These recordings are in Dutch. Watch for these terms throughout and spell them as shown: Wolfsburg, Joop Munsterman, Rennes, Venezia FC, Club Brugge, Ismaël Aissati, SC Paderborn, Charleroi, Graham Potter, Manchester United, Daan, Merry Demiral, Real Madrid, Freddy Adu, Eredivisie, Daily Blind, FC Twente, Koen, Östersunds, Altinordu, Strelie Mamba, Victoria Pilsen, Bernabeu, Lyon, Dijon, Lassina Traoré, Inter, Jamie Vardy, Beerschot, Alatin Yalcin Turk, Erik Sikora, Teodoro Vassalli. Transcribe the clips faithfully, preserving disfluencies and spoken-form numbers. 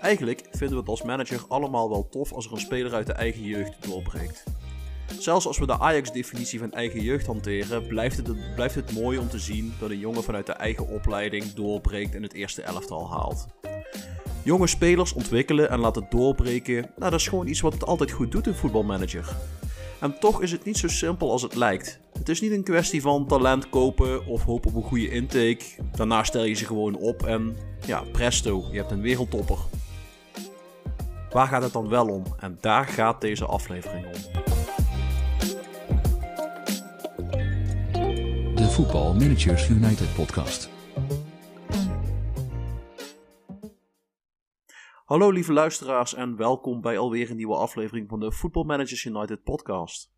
Eigenlijk vinden we het als manager allemaal wel tof als er een speler uit de eigen jeugd doorbreekt. Zelfs als we de Ajax-definitie van eigen jeugd hanteren, blijft het, blijft het mooi om te zien dat een jongen vanuit de eigen opleiding doorbreekt en het eerste elftal haalt. Jonge spelers ontwikkelen en laten doorbreken, nou, dat is gewoon iets wat het altijd goed doet een voetbalmanager. En toch is het niet zo simpel als het lijkt. Het is niet een kwestie van talent kopen of hoop op een goede intake. Daarna stel je ze gewoon op en ja, presto, je hebt een wereldtopper. Waar gaat het dan wel om? En daar gaat deze aflevering om. De Voetbal Managers United podcast. Hallo lieve luisteraars en welkom bij alweer een nieuwe aflevering van de Voetbal Managers United podcast.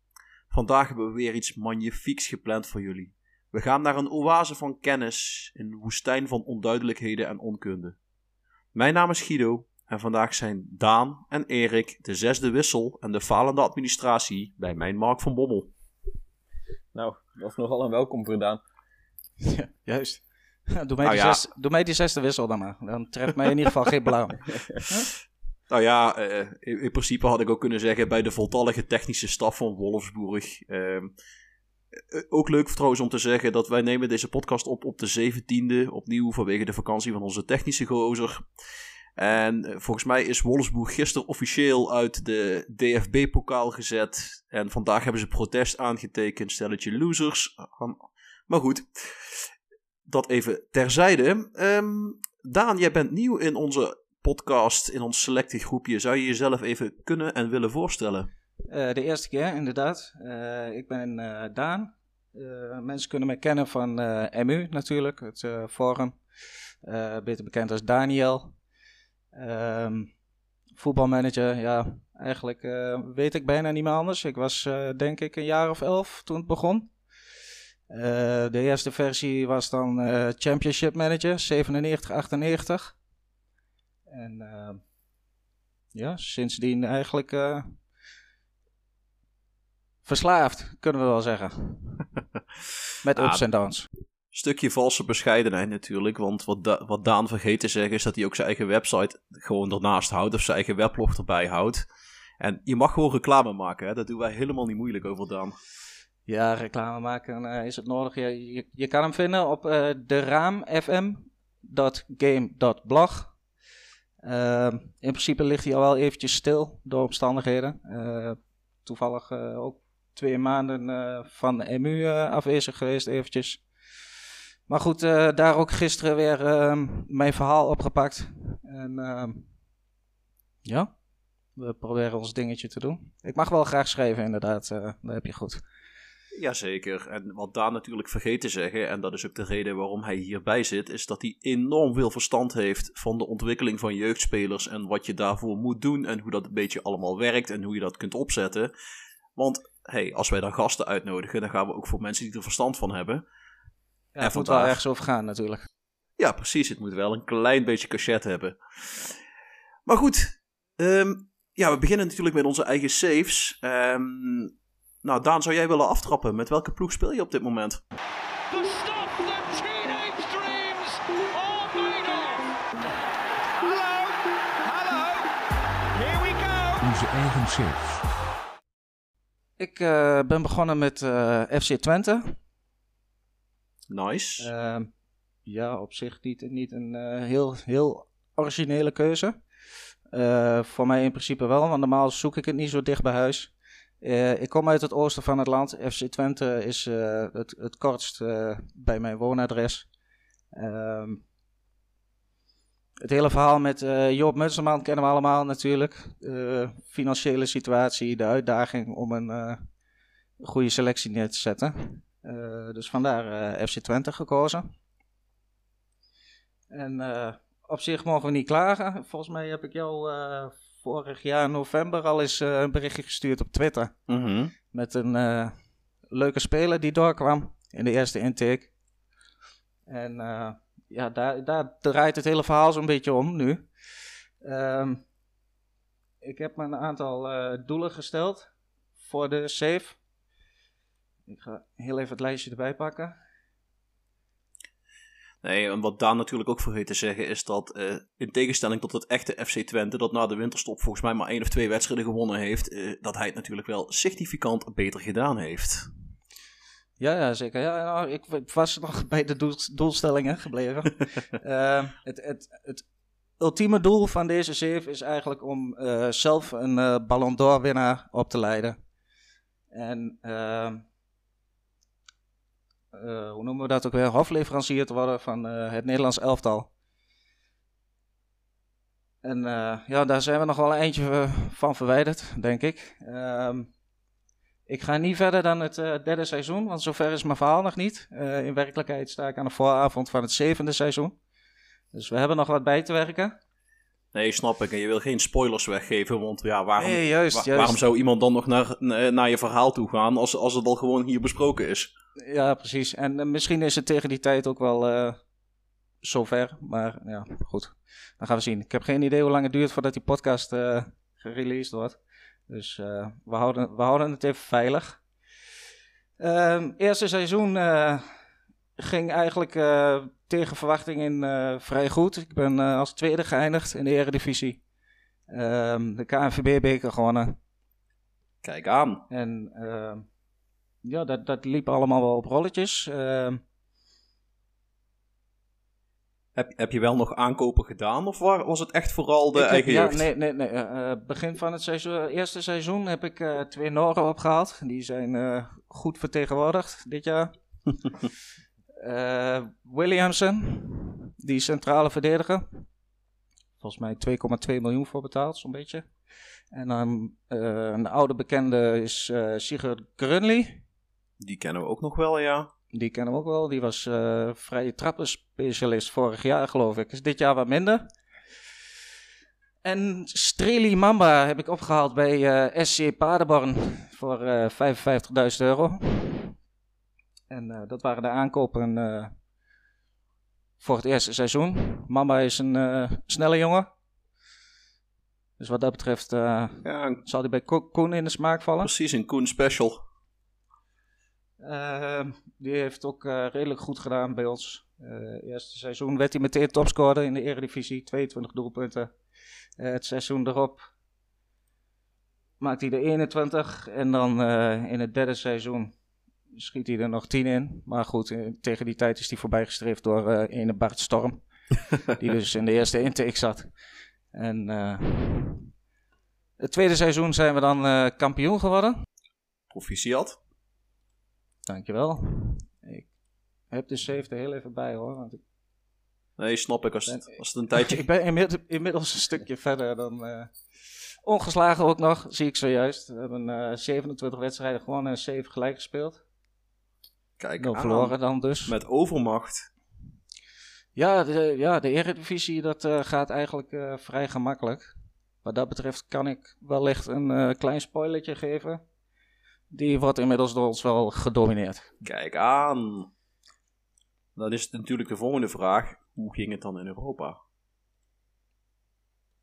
Vandaag hebben we weer iets magnifieks gepland voor jullie. We gaan naar een oase van kennis, een woestijn van onduidelijkheden en onkunde. Mijn naam is Guido en vandaag zijn Daan en Erik de zesde wissel en de falende administratie bij mijn Mark van Bommel. Nou, dat is nogal een welkom voor Daan. Ja, juist. Ja, doe, mij nou die ja. zes, doe mij die zesde wissel dan maar. Dan treft mij in ieder geval geen blauw. Nou ja, uh, in, in principe had ik ook kunnen zeggen bij de voltallige technische staf van Wolfsburg. Uh, ook leuk trouwens om te zeggen dat wij nemen deze podcast op op de zeventiende. Opnieuw vanwege de vakantie van onze technische gozer. En volgens mij is Wolfsburg gisteren officieel uit de D F B-pokaal gezet. En vandaag hebben ze protest aangetekend, stelletje losers. Maar goed, dat even terzijde. Um, Daan, jij bent nieuw in onze podcast, in ons selecte groepje. Zou je jezelf even kunnen en willen voorstellen? Uh, de eerste keer, inderdaad. Uh, ik ben uh, Daan. Uh, mensen kunnen mij kennen van uh, M U natuurlijk, het uh, forum. Uh, beter bekend als Daniel. Um, voetbalmanager, ja, eigenlijk uh, weet ik bijna niet meer anders. Ik was uh, denk ik een jaar of elf toen het begon. Uh, de eerste versie was dan uh, Championship Manager, zevenennegentig, achtennegentig. En uh, ja, sindsdien eigenlijk uh, verslaafd, kunnen we wel zeggen. Met ups en downs. Stukje valse bescheidenheid natuurlijk, want wat, da- wat Daan vergeet te zeggen is dat hij ook zijn eigen website gewoon ernaast houdt of zijn eigen weblog erbij houdt. En je mag gewoon reclame maken, hè? Dat doen wij helemaal niet moeilijk over, Daan. Ja, reclame maken uh, is het nodig. Je, je, je kan hem vinden op uh, deraamfm dot game dot blog. Uh, in principe ligt hij al wel eventjes stil door omstandigheden. Uh, toevallig uh, ook twee maanden uh, van de M U uh, afwezig geweest eventjes. Maar goed, uh, daar ook gisteren weer uh, mijn verhaal opgepakt. En uh, ja, we proberen ons dingetje te doen. Ik mag wel graag schrijven inderdaad, uh, dat heb je goed. Jazeker, en wat Daan natuurlijk vergeet te zeggen, en dat is ook de reden waarom hij hierbij zit, is dat hij enorm veel verstand heeft van de ontwikkeling van jeugdspelers en wat je daarvoor moet doen en hoe dat een beetje allemaal werkt en hoe je dat kunt opzetten. Want hey, als wij dan gasten uitnodigen, dan gaan we ook voor mensen die er verstand van hebben. Ja, het en moet vandaag wel ergens over gaan natuurlijk. Ja, precies. Het moet wel een klein beetje cachet hebben. Maar goed. Um, ja, we beginnen natuurlijk met onze eigen saves. Um, nou, Daan, zou jij willen aftrappen? Met welke ploeg speel je op dit moment? Onze eigen saves. Ik uh, ben begonnen met uh, F C Twente. Nice. Uh, ja, op zich niet, niet een uh, heel, heel originele keuze. Uh, voor mij in principe wel, want normaal zoek ik het niet zo dicht bij huis. Uh, ik kom uit het oosten van het land. F C Twente is uh, het, het kortst uh, bij mijn woonadres. Uh, het hele verhaal met uh, Joop Munsterman kennen we allemaal natuurlijk. Uh, financiële situatie, de uitdaging om een uh, goede selectie neer te zetten. Uh, dus vandaar uh, F C Twente gekozen. En uh, op zich mogen we niet klagen. Volgens mij heb ik jou uh, vorig jaar in november al eens uh, een berichtje gestuurd op Twitter. Mm-hmm. Met een uh, leuke speler die doorkwam in de eerste intake. En uh, ja, daar, daar draait het hele verhaal zo'n beetje om nu. Um, ik heb me een aantal uh, doelen gesteld voor de save. Ik ga heel even het lijstje erbij pakken. Nee, en wat Daan natuurlijk ook vergeet te zeggen is dat uh, in tegenstelling tot het echte F C Twente, dat na de winterstop volgens mij maar één of twee wedstrijden gewonnen heeft, uh, dat hij het natuurlijk wel significant beter gedaan heeft. Ja, ja zeker. Ja, nou, ik, ik was nog bij de doel, doelstellingen gebleven. uh, het, het, het ultieme doel van deze save is eigenlijk om uh, zelf een uh, Ballon d'Or winnaar op te leiden. En uh, uh, hoe noemen we dat ook weer? Hofleverancier te worden van uh, het Nederlands elftal. En uh, ja, daar zijn we nog wel een eindje van verwijderd, denk ik. Uh, Ik ga niet verder dan het uh, derde seizoen, want zover is mijn verhaal nog niet. Uh, in werkelijkheid sta ik aan de vooravond van het zevende seizoen. Dus we hebben nog wat bij te werken. Nee, snap ik. En je wil geen spoilers weggeven, want ja, waarom, nee, juist, waar, juist. waarom zou iemand dan nog naar, naar je verhaal toe gaan als, als het al gewoon hier besproken is? Ja, precies. En uh, misschien is het tegen die tijd ook wel uh, zover. Maar ja, goed. Dan gaan we zien. Ik heb geen idee hoe lang het duurt voordat die podcast uh, gereleased wordt. Dus uh, we, houden, we houden het even veilig. Uh, eerste seizoen uh, ging eigenlijk uh, tegen verwachting in uh, vrij goed. Ik ben uh, als tweede geëindigd in de Eredivisie. Uh, de K N V B-beker gewonnen. Kijk aan. En uh, ja, dat, dat liep allemaal wel op rolletjes. Uh, Heb, heb je wel nog aankopen gedaan of was het echt vooral de ik eigen heb, jeugd? Ja, nee, nee, nee. Uh, begin van het seizoen, eerste seizoen heb ik uh, twee Noren opgehaald. Die zijn uh, goed vertegenwoordigd dit jaar. uh, Williamson, die centrale verdediger. Volgens mij twee komma twee miljoen voor betaald, zo'n beetje. En dan uh, een oude bekende is uh, Sigurd Grönli. Die kennen we ook nog wel, ja. Die kennen we ook wel. Die was uh, vrije trappenspecialist vorig jaar, geloof ik. Is dit jaar wat minder. En Strelie Mamba heb ik opgehaald bij uh, S C Paderborn voor uh, vijfenvijftigduizend euro. En uh, dat waren de aankopen uh, voor het eerste seizoen. Mamba is een uh, snelle jongen. Dus wat dat betreft uh, ja, een... zal hij bij Ko- Koen in de smaak vallen. Precies, een Koen special. Uh, die heeft ook uh, redelijk goed gedaan bij ons. Uh, eerste seizoen werd hij meteen topscorer in de Eredivisie. tweeëntwintig doelpunten. Uh, het seizoen erop maakt hij er eenentwintig. En dan uh, in het derde seizoen schiet hij er nog tien in. Maar goed, uh, tegen die tijd is hij voorbijgestreefd door uh, ene Bart Storm. Die dus in de eerste intake zat. En uh, het tweede seizoen zijn we dan uh, kampioen geworden. Proficiat. Dankjewel. Ik heb de save er heel even bij hoor. Want ik nee, snap ik. Als, ben, het, als het een tijdje... ik ben inmiddels, inmiddels een stukje verder dan... Uh, ongeslagen ook nog, zie ik zojuist. We hebben uh, zevenentwintig wedstrijden gewonnen en zeven gelijk gespeeld. Kijk aan. Verloren dan dus. Met overmacht. Ja, de, ja, de Eredivisie dat uh, gaat eigenlijk uh, vrij gemakkelijk. Wat dat betreft kan ik wellicht een uh, klein spoilertje geven. Die wordt inmiddels door ons wel gedomineerd. Kijk aan. Dan is het natuurlijk de volgende vraag. Hoe ging het dan in Europa?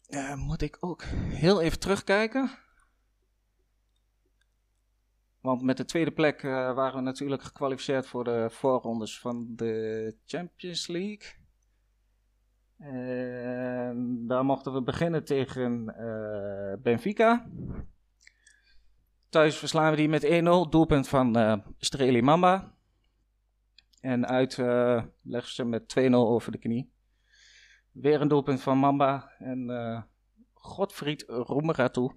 Uh, moet ik ook heel even terugkijken. Want met de tweede plek uh, waren we natuurlijk gekwalificeerd voor de voorrondes van de Champions League. En daar mochten we beginnen tegen uh, Benfica. Thuis verslaan we die met één nul, doelpunt van uh, Strelie Mamba. En uit uh, leggen ze met twee nul over de knie. Weer een doelpunt van Mamba en uh, Godfried Roemera toe.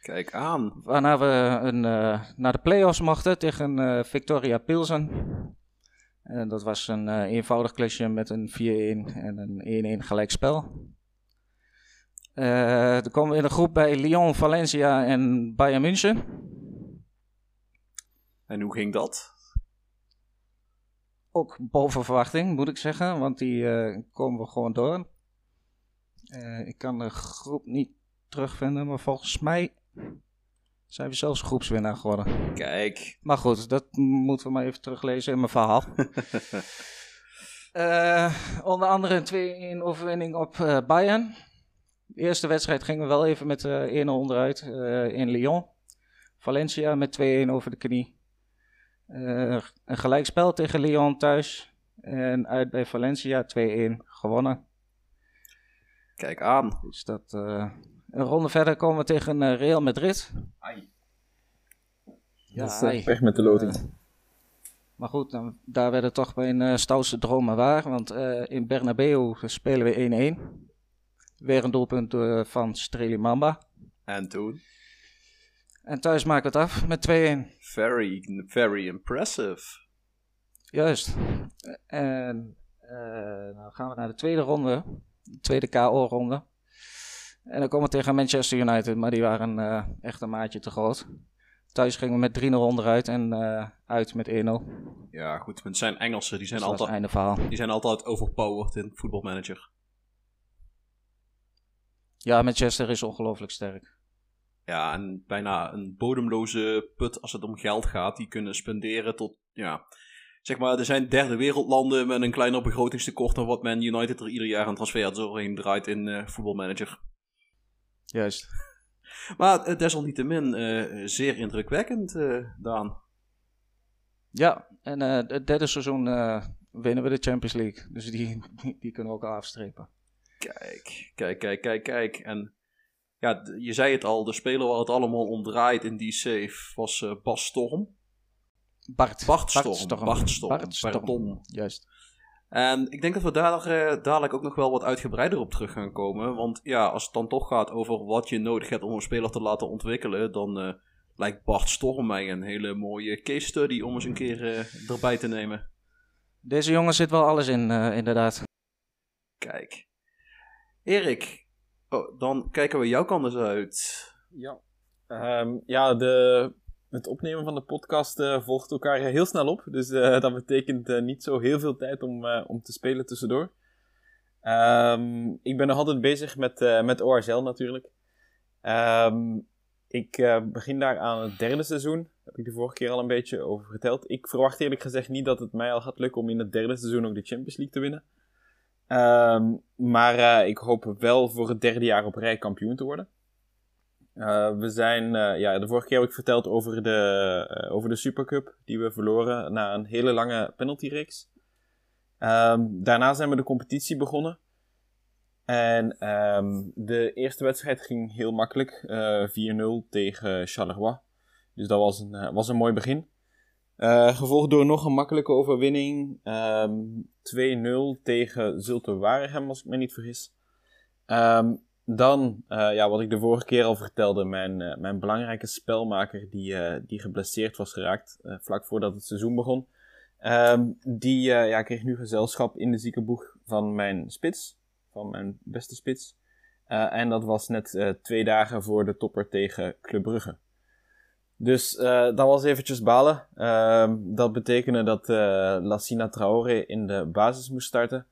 Kijk aan. Waarna we een, uh, naar de play-offs mochten tegen uh, Victoria Pilsen. En dat was een uh, eenvoudig klusje met een vier één en een één één gelijkspel. Uh, dan komen we in een groep bij Lyon, Valencia en Bayern München. En hoe ging dat? Ook boven verwachting, moet ik zeggen. Want die uh, komen we gewoon door. Uh, ik kan de groep niet terugvinden. Maar volgens mij zijn we zelfs groepswinnaar geworden. Kijk. Maar goed, dat moeten we maar even teruglezen in mijn verhaal. uh, onder andere een twee één overwinning op uh, Bayern. De eerste wedstrijd gingen we wel even met uh, één nul onderuit uh, in Lyon. Valencia met twee-een over de knie. Uh, een gelijkspel tegen Lyon thuis. En uit bij Valencia twee-een gewonnen. Kijk aan. Dus dat, uh, een ronde verder komen we tegen uh, Real Madrid. Ai. Ja, dat is uh, pech met de loting. Uh, maar goed, dan, daar werden toch mijn uh, stoutste dromen waar. Want uh, in Bernabeu spelen we één-één. Weer een doelpunt uh, van Strelie Mamba. En toen? En thuis maken we het af met twee-één. Very, very impressive. Juist. En uh, nou gaan we naar de tweede ronde. De tweede K O-ronde. En dan komen we tegen Manchester United. Maar die waren uh, echt een maatje te groot. Thuis gingen we met drie nul onderuit en uh, uit met één nul. Ja goed, het zijn Engelsen. Die zijn, dus altijd, einde verhaal. Die zijn altijd overpowered in voetbalmanager. Ja, Manchester is ongelooflijk sterk. Ja, en bijna een bodemloze put als het om geld gaat. Die kunnen spenderen tot, ja... Zeg maar, er zijn derde wereldlanden met een kleiner begrotingstekort dan wat Man United er ieder jaar een transfer doorheen draait in uh, voetbalmanager. Juist. Maar uh, desalniettemin uh, zeer indrukwekkend, uh, Daan. Ja, en uh, het derde seizoen uh, winnen we de Champions League. Dus die, die, die kunnen we ook al afstrepen. Kijk, kijk, kijk, kijk, kijk. En ja, je zei het al, de speler waar het allemaal om draait in die save was uh, Bart Storm. Bart. Bart Storm. Bart Storm. Bart Storm. Bart Storm. Pardon. Juist. En ik denk dat we daar uh, dadelijk ook nog wel wat uitgebreider op terug gaan komen. Want ja, als het dan toch gaat over wat je nodig hebt om een speler te laten ontwikkelen, dan uh, lijkt Bart Storm mij een hele mooie case study om eens een keer uh, erbij te nemen. Deze jongen zit wel alles in, uh, inderdaad. Kijk. Erik, oh, dan kijken we jouw kant eens uit. Ja, um, ja de... Het opnemen van de podcast uh, volgt elkaar heel snel op. Dus uh, dat betekent uh, niet zo heel veel tijd om, uh, om te spelen tussendoor. Um, ik ben nog altijd bezig met, uh, met O R Z L natuurlijk. Um, ik uh, begin daar aan het derde seizoen. Daar heb ik de vorige keer al een beetje over verteld. Ik verwacht eerlijk gezegd niet dat het mij al gaat lukken om in het derde seizoen ook de Champions League te winnen. Um, maar uh, ik hoop wel voor het derde jaar op rij kampioen te worden. Uh, we zijn, uh, ja, de vorige keer heb ik verteld over de, uh, over de Supercup die we verloren na een hele lange penaltyreeks. Um, daarna zijn we de competitie begonnen. En um, de eerste wedstrijd ging heel makkelijk. Uh, vier nul tegen Charleroi. Dus dat was een, uh, was een mooi begin. Uh, gevolgd door nog een makkelijke overwinning. Um, twee nul tegen Zulte Waregem, als ik me niet vergis. Um, Dan, uh, ja, wat ik de vorige keer al vertelde, mijn, uh, mijn belangrijke spelmaker die, uh, die geblesseerd was geraakt uh, vlak voordat het seizoen begon. Um, die uh, ja, kreeg nu gezelschap in de ziekenboeg van mijn spits, van mijn beste spits. Uh, en dat was net uh, twee dagen voor de topper tegen Club Brugge. Dus uh, dat was eventjes balen. Uh, dat betekende dat uh, Lassina Traoré in de basis moest starten.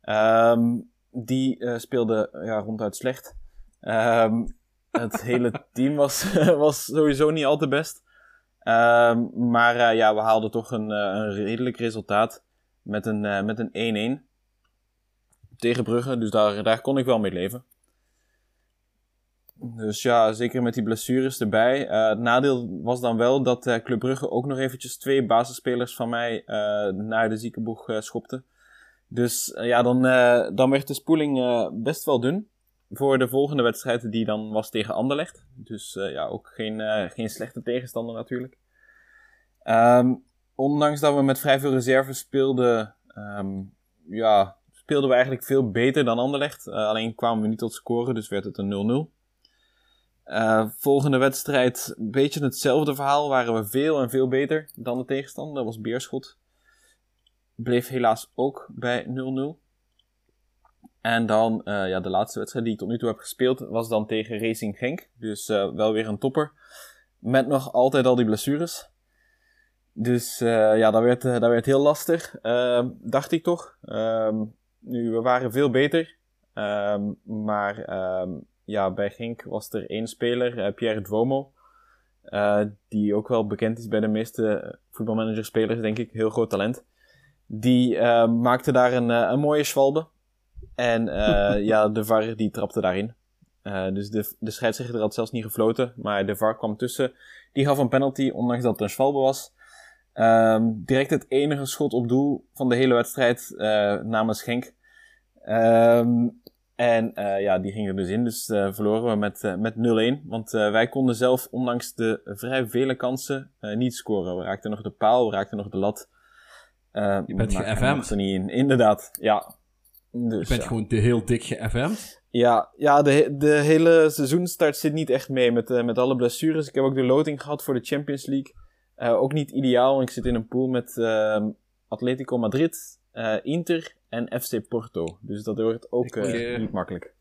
Ehm... Um, Die uh, speelde ja, ronduit slecht. Um, het hele team was, was sowieso niet al te best. Um, maar uh, ja, we haalden toch een, uh, een redelijk resultaat. Met een, uh, met een één-één. Tegen Brugge. Dus daar, daar kon ik wel mee leven. Dus ja, zeker met die blessures erbij. Uh, het nadeel was dan wel dat uh, Club Brugge ook nog eventjes twee basisspelers van mij uh, naar de ziekenboeg uh, schopte. Dus ja, dan, uh, dan werd de spoeling uh, best wel dun voor de volgende wedstrijd die dan was tegen Anderlecht. Dus uh, ja, ook geen, uh, geen slechte tegenstander natuurlijk. Um, ondanks dat we met vrij veel reserves speelden, um, ja, speelden we eigenlijk veel beter dan Anderlecht. Uh, alleen kwamen we niet tot scoren, dus werd het een nul nul. Uh, volgende wedstrijd, een beetje hetzelfde verhaal, waren we veel en veel beter dan de tegenstander. Dat was Beerschot. Bleef helaas ook bij nul nul. En dan uh, ja, de laatste wedstrijd die ik tot nu toe heb gespeeld was dan tegen Racing Genk. Dus uh, wel weer een topper. Met nog altijd al die blessures. Dus uh, ja, dat werd, uh, dat werd heel lastig. Uh, dacht ik toch. Uh, nu, we waren veel beter. Uh, maar uh, ja, bij Genk was er één speler, uh, Pierre Dwomo. Uh, die ook wel bekend is bij de meeste voetbalmanagerspelers, denk ik. Heel groot talent. Die uh, maakte daar een, uh, een mooie schwalbe. En uh, ja, de V A R die trapte daarin. Uh, dus de, de scheidsrechter had zelfs niet gefloten, maar de V A R kwam tussen. Die gaf een penalty, ondanks dat het een schwalbe was. Um, direct het enige schot op doel van de hele wedstrijd uh, namens Genk. Um, en uh, ja, die ging er dus in, dus uh, verloren we met, uh, met nul-een. Want uh, wij konden zelf, ondanks de vrij vele kansen, uh, niet scoren. We raakten nog de paal, we raakten nog de lat. Uh, Je bent ge-F M'd. Er niet in. Inderdaad, ja. Dus, Je bent ja. gewoon te heel dik ge-F M'd. Ja, ja de, de hele seizoenstart zit niet echt mee met, uh, met alle blessures. Ik heb ook de loting gehad voor de Champions League. Uh, ook niet ideaal, want ik zit in een pool met uh, Atletico Madrid, uh, Inter en F C Porto. Dus dat wordt ook uh, ik, niet makkelijk.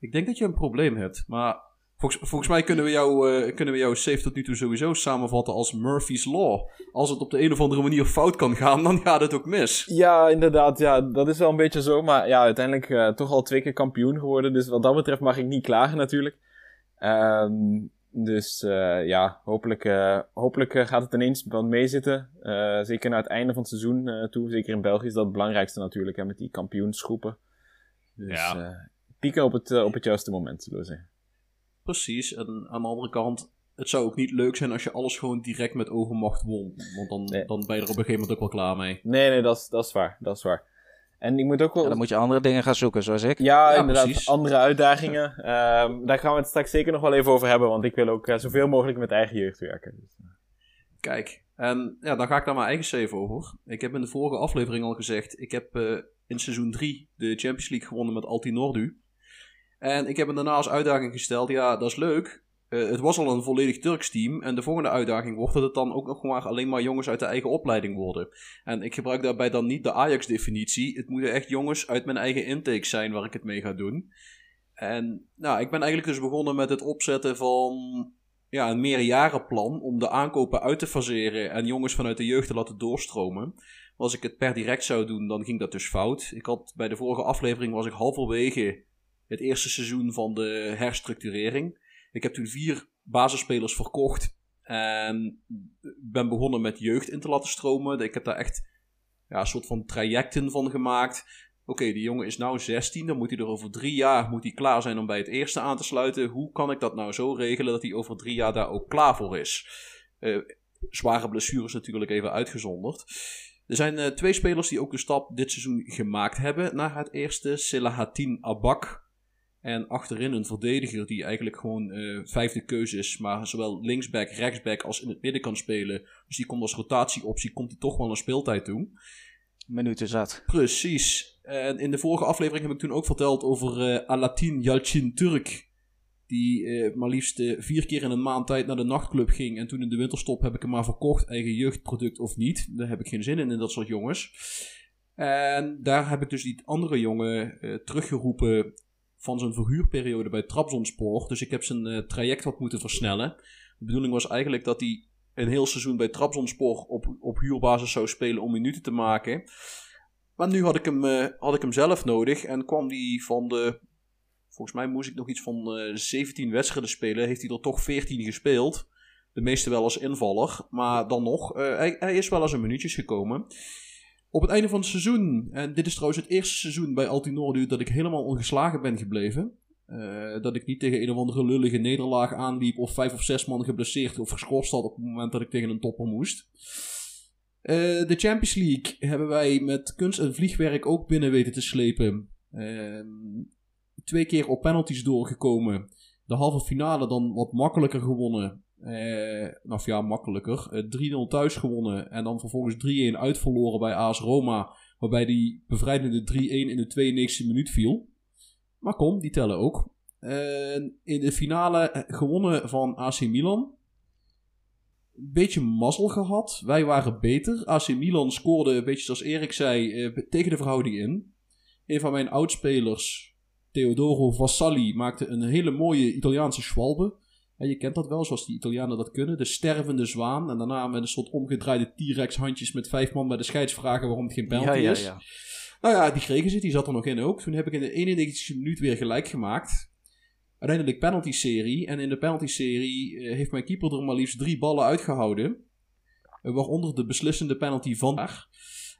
Ik denk dat je een probleem hebt. Maar volgens, volgens mij kunnen we jouw uh, kunnen we jouw save tot nu toe sowieso samenvatten als Murphy's Law. Als het op de een of andere manier fout kan gaan, dan gaat het ook mis. Ja, inderdaad. Ja, dat is wel een beetje zo. Maar ja, uiteindelijk uh, toch al twee keer kampioen geworden. Dus wat dat betreft mag ik niet klagen natuurlijk. Ehm... Um, Dus uh, ja, hopelijk, uh, hopelijk uh, gaat het ineens wel meezitten. Uh, zeker naar het einde van het seizoen uh, toe. Zeker in België is dat het belangrijkste natuurlijk, hè, met die kampioensgroepen. Dus ja. uh, pieken op het, uh, op het juiste moment, zullen we zeggen. Precies, en aan de andere kant, het zou ook niet leuk zijn als je alles gewoon direct met overmacht won. Want dan, nee. dan ben je er op een gegeven moment ook wel klaar mee. Nee, nee, dat is, dat is waar, dat is waar. En ik moet ook wel... ja, dan moet je andere dingen gaan zoeken, zoals ik. Ja, ja inderdaad. Precies. Andere uitdagingen. Ja. Um, daar gaan we het straks zeker nog wel even over hebben, want ik wil ook uh, zoveel mogelijk met eigen jeugd werken. Kijk, en ja, dan ga ik daar mijn eigen save over. Ik heb in de vorige aflevering al gezegd, ik heb uh, in seizoen drie de Champions League gewonnen met Altinordu. En ik heb hem daarna als uitdaging gesteld, ja, dat is leuk. Uh, het was al een volledig Turks team. En de volgende uitdaging wordt dat het dan ook nog maar alleen maar jongens uit de eigen opleiding worden. En ik gebruik daarbij dan niet de Ajax-definitie. Het moeten echt jongens uit mijn eigen intake zijn waar ik het mee ga doen. En nou, ik ben eigenlijk dus begonnen met het opzetten van ja, een meerjarenplan om de aankopen uit te faseren en jongens vanuit de jeugd te laten doorstromen. Maar als ik het per direct zou doen, dan ging dat dus fout. Ik had, bij de vorige aflevering was ik halverwege het eerste seizoen van de herstructurering. Ik heb toen vier basisspelers verkocht en ben begonnen met jeugd in te laten stromen. Ik heb daar echt ja, een soort van trajecten van gemaakt. Oké, okay, die jongen is nou zestien, dan moet hij er over drie jaar moet hij klaar zijn om bij het eerste aan te sluiten. Hoe kan ik dat nou zo regelen dat hij over drie jaar daar ook klaar voor is? Uh, zware blessures natuurlijk even uitgezonderd. Er zijn uh, twee spelers die ook de stap dit seizoen gemaakt hebben naar het eerste. Selahattin Abak. En achterin een verdediger die eigenlijk gewoon uh, vijfde keuze is. Maar zowel linksback, rechtsback als in het midden kan spelen. Dus die komt als rotatieoptie, komt die toch wel een speeltijd toe. Minuten zat. Precies. En in de vorige aflevering heb ik toen ook verteld over uh, Alatin Yalcin Turk. Die uh, maar liefst uh, vier keer in een maand tijd naar de nachtclub ging. En toen in de winterstop heb ik hem maar verkocht. Eigen jeugdproduct of niet. Daar heb ik geen zin in, in dat soort jongens. En daar heb ik dus die andere jongen uh, teruggeroepen van zijn verhuurperiode bij Trabzonspor. Dus ik heb zijn uh, traject wat moeten versnellen. De bedoeling was eigenlijk dat hij een heel seizoen bij Trabzonspor op, op huurbasis zou spelen om minuten te maken. Maar nu had ik hem, uh, had ik hem zelf nodig en kwam hij van de... Volgens mij moest ik nog iets van uh, zeventien wedstrijden spelen. Heeft hij er toch veertien gespeeld. De meeste wel als invaller. Maar dan nog, uh, hij, hij is wel eens een minuutjes gekomen. Op het einde van het seizoen, en dit is trouwens het eerste seizoen bij Altinordu dat ik helemaal ongeslagen ben gebleven. Uh, dat ik niet tegen een of andere lullige nederlaag aanliep of vijf of zes man geblesseerd of geschorst had op het moment dat ik tegen een topper moest. Uh, de Champions League hebben wij met kunst en vliegwerk ook binnen weten te slepen. Uh, twee keer op penalties doorgekomen. De halve finale dan wat makkelijker gewonnen. Uh, of ja, makkelijker. Uh, drie nul thuis gewonnen en dan vervolgens drie-een uitverloren bij A S Roma, waarbij die bevrijdende drie-een in de tweeënnegentigste minuut viel. Maar kom, die tellen ook. Uh, in de finale gewonnen van A C Milan. Een beetje mazzel gehad. Wij waren beter. A C Milan scoorde, een beetje zoals Erik zei, uh, tegen de verhouding in. Een van mijn oudspelers, Teodoro Vassalli, maakte een hele mooie Italiaanse schwalbe. En je kent dat wel, zoals die Italianen dat kunnen. De stervende zwaan. En daarna met een soort omgedraaide T-Rex handjes met vijf man bij de scheids vragen waarom het geen penalty ja, ja, ja. is. Nou ja, die kregen ze. Die zat er nog in ook. Toen heb ik in de eenennegentigste minuut weer gelijk gemaakt. Uiteindelijk penalty-serie. En in de penalty-serie heeft mijn keeper er maar liefst drie ballen uitgehouden. Waaronder de beslissende penalty vandaag.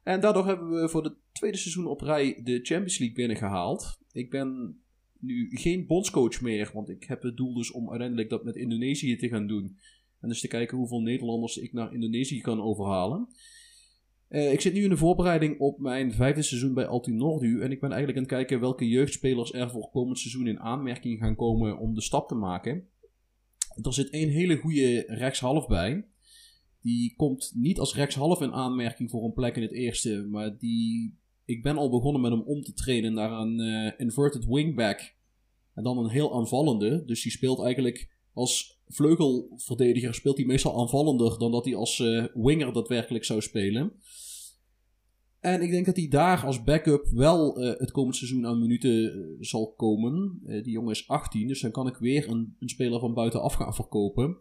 En daardoor hebben we voor het tweede seizoen op rij de Champions League binnengehaald. Ik ben... nu geen bondscoach meer. Want ik heb het doel dus om uiteindelijk dat met Indonesië te gaan doen. En dus te kijken hoeveel Nederlanders ik naar Indonesië kan overhalen. Uh, ik zit nu in de voorbereiding op mijn vijfde seizoen bij Altinordu. En ik ben eigenlijk aan het kijken welke jeugdspelers er voor komend seizoen in aanmerking gaan komen om de stap te maken. Er zit één hele goede rechtshalf bij. Die komt niet als rechtshalf in aanmerking voor een plek in het eerste. Maar die... ik ben al begonnen met hem om te trainen naar een uh, inverted wingback. En dan een heel aanvallende. Dus die speelt eigenlijk als vleugelverdediger speelt hij meestal aanvallender dan dat hij als uh, winger daadwerkelijk zou spelen. En ik denk dat hij daar als backup wel uh, het komend seizoen aan minuten uh, zal komen. Uh, die jongen is achttien, dus dan kan ik weer een, een speler van buitenaf gaan verkopen.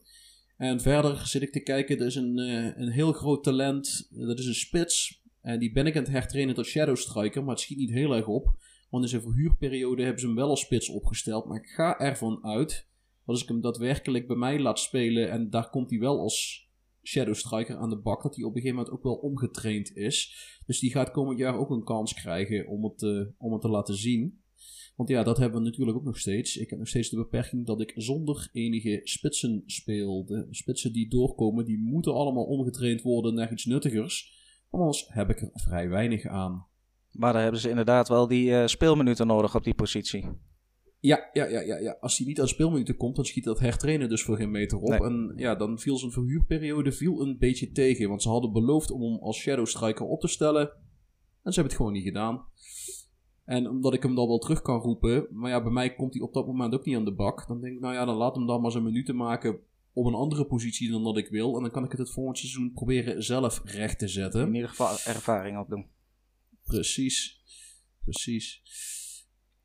En verder zit ik te kijken, dat is een, uh, een heel groot talent. Uh, dat is een spits. En die ben ik aan het hertrainen tot shadow striker, maar het schiet niet heel erg op. Want in zijn verhuurperiode hebben ze hem wel als spits opgesteld. Maar ik ga ervan uit dat als ik hem daadwerkelijk bij mij laat spelen en daar komt hij wel als shadow striker aan de bak, dat hij op een gegeven moment ook wel omgetraind is. Dus die gaat komend jaar ook een kans krijgen om het, uh, om het te laten zien. Want ja, dat hebben we natuurlijk ook nog steeds. Ik heb nog steeds de beperking dat ik zonder enige spitsen speel. De spitsen die doorkomen, die moeten allemaal omgetraind worden naar iets nuttigers. Anders heb ik er vrij weinig aan. Maar daar hebben ze inderdaad wel die uh, speelminuten nodig op die positie. Ja, ja, ja, ja, ja. Als hij niet aan speelminuten komt, dan schiet dat hertrainen dus voor geen meter op. Nee. En ja, dan viel zijn verhuurperiode viel een beetje tegen. Want ze hadden beloofd om hem als shadow striker op te stellen. En ze hebben het gewoon niet gedaan. En omdat ik hem dan wel terug kan roepen. Maar ja, bij mij komt hij op dat moment ook niet aan de bak. Dan denk ik, nou ja, dan laat hem dan maar zijn minuten maken op een andere positie dan dat ik wil. En dan kan ik het het volgend seizoen proberen zelf recht te zetten. In ieder geval ervaring opdoen. Precies. Precies.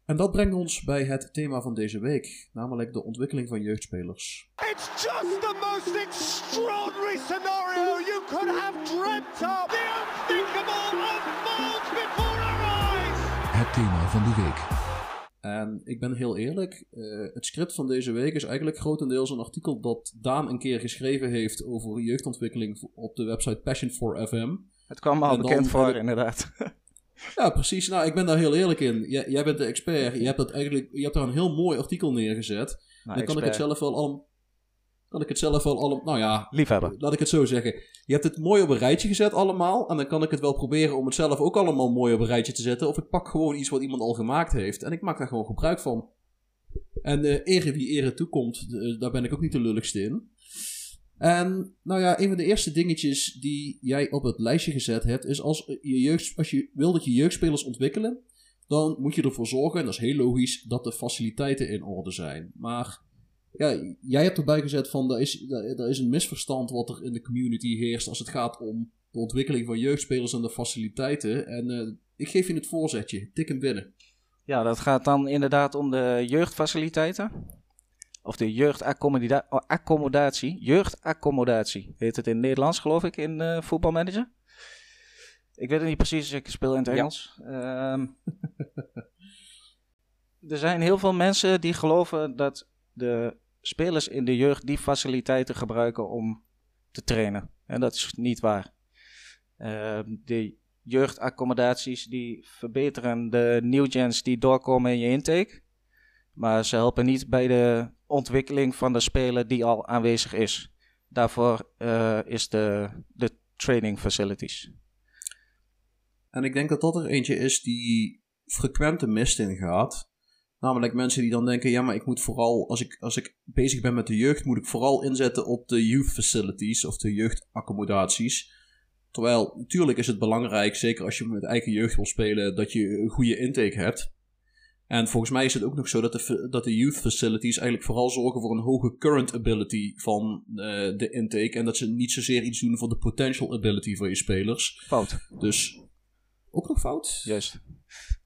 En dat brengt ons bij het thema van deze week. Namelijk de ontwikkeling van jeugdspelers. It's just the most extraordinary scenario you could have dreamt of. The unthinkable unfolds before our eyes. Het thema van de week. En ik ben heel eerlijk, uh, het script van deze week is eigenlijk grotendeels een artikel dat Daan een keer geschreven heeft over jeugdontwikkeling op de website Passion for F M. Het kwam al bekend voor, ik... inderdaad. Ja, precies. Nou, ik ben daar heel eerlijk in. J- jij bent de expert. Je hebt, dat eigenlijk, je hebt daar een heel mooi artikel neergezet. Nou, dan kan ik het zelf wel allemaal... Kan ik het zelf wel allemaal... Nou ja, liefhebber. Laat ik het zo zeggen. Je hebt het mooi op een rijtje gezet allemaal. En dan kan ik het wel proberen om het zelf ook allemaal mooi op een rijtje te zetten. Of ik pak gewoon iets wat iemand al gemaakt heeft. En ik maak daar gewoon gebruik van. En uh, ere wie ere toekomt, uh, daar ben ik ook niet de lulligste in. En nou ja, een van de eerste dingetjes die jij op het lijstje gezet hebt, is als je, jeugd, als je wil dat je jeugdspelers ontwikkelen, dan moet je ervoor zorgen, en dat is heel logisch, dat de faciliteiten in orde zijn. Maar... ja, jij hebt erbij gezet van, er is, er is een misverstand wat er in de community heerst als het gaat om de ontwikkeling van jeugdspelers en de faciliteiten. En uh, ik geef je het voorzetje, tik hem binnen. Ja, dat gaat dan inderdaad om de jeugdfaciliteiten. Of de jeugdaccommodatie. Accommodatie. Jeugdaccommodatie heet het in het Nederlands, geloof ik, in uh, voetbalmanager. Ik weet het niet precies, ik speel in het Engels. Ja. Um, er zijn heel veel mensen die geloven dat de spelers in de jeugd die faciliteiten gebruiken om te trainen. En dat is niet waar. Uh, de jeugdaccommodaties die verbeteren de newgens die doorkomen in je intake. Maar ze helpen niet bij de ontwikkeling van de speler die al aanwezig is. Daarvoor uh, is de, de training facilities. En ik denk dat dat er eentje is die frequent de mist in gaat. Namelijk mensen die dan denken, ja, maar ik moet vooral, als ik, als ik bezig ben met de jeugd, moet ik vooral inzetten op de youth facilities of de jeugdaccommodaties. Terwijl, natuurlijk is het belangrijk, zeker als je met eigen jeugd wil spelen, dat je een goede intake hebt. En volgens mij is het ook nog zo dat de, dat de youth facilities eigenlijk vooral zorgen voor een hoge current ability van uh, de intake. En dat ze niet zozeer iets doen voor de potential ability van je spelers. Fout. Dus... ook nog fout? Juist.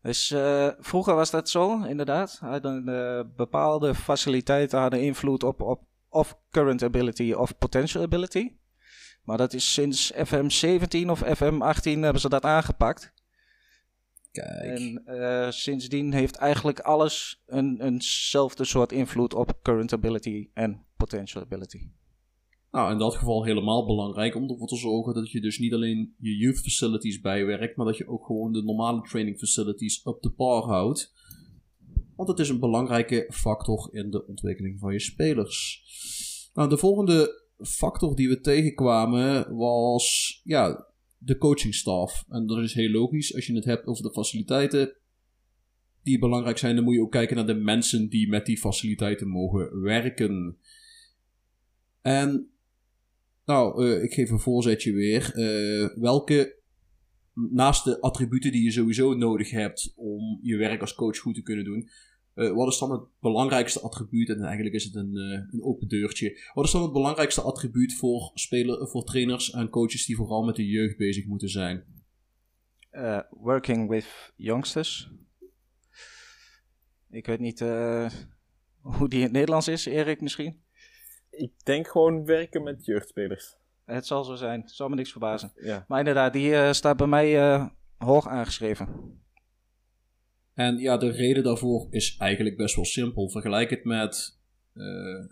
Dus uh, vroeger was dat zo, inderdaad. Hadden, uh, bepaalde faciliteiten hadden invloed op, op of current ability of potential ability. Maar dat is sinds F M zeventien of F M achttien hebben ze dat aangepakt. Kijk. En uh, sindsdien heeft eigenlijk alles een, eenzelfde soort invloed op current ability en potential ability. Nou, in dat geval helemaal belangrijk om ervoor te zorgen dat je dus niet alleen je youth facilities bijwerkt, maar dat je ook gewoon de normale training facilities up to par houdt. want het is een belangrijke factor in de ontwikkeling van je spelers. Nou, de volgende factor die we tegenkwamen was ja, de coachingstaf. En dat is heel logisch. Als je het hebt over de faciliteiten die belangrijk zijn, dan moet je ook kijken naar de mensen die met die faciliteiten mogen werken. En nou, uh, ik geef een voorzetje weer. Uh, welke, naast de attributen die je sowieso nodig hebt om je werk als coach goed te kunnen doen, Uh, wat is dan het belangrijkste attribuut? En eigenlijk is het een, uh, een open deurtje. Wat is dan het belangrijkste attribuut voor, speler, voor trainers en coaches die vooral met de jeugd bezig moeten zijn? Uh, working with youngsters. Ik weet niet uh, hoe die in het Nederlands is, Erik misschien? Ik denk gewoon werken met jeugdspelers. Het zal zo zijn, het zal me niks verbazen. Ja. Maar inderdaad, die uh, staat bij mij uh, hoog aangeschreven. En ja, de reden daarvoor is eigenlijk best wel simpel. Vergelijk het met, uh,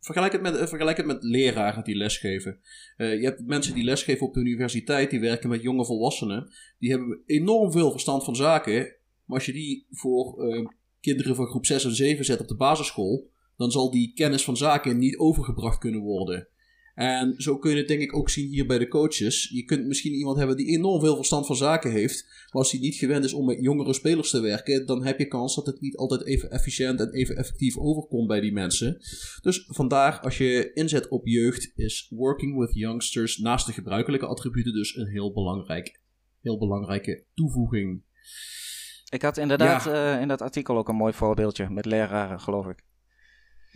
vergelijk het met, uh, vergelijk het met leraren die lesgeven. Uh, je hebt mensen die lesgeven op de universiteit, die werken met jonge volwassenen. Die hebben enorm veel verstand van zaken. Maar als je die voor uh, kinderen van groep zes en zeven zet op de basisschool, dan zal die kennis van zaken niet overgebracht kunnen worden. En zo kun je het denk ik ook zien hier bij de coaches. Je kunt misschien iemand hebben die enorm veel verstand van zaken heeft, maar als hij niet gewend is om met jongere spelers te werken, dan heb je kans dat het niet altijd even efficiënt en even effectief overkomt bij die mensen. Dus vandaar, als je inzet op jeugd, is working with youngsters naast de gebruikelijke attributen dus een heel, belangrijk, heel belangrijke toevoeging. Ik had inderdaad ja. uh, in dat artikel ook een mooi voorbeeldje met leraren, geloof ik.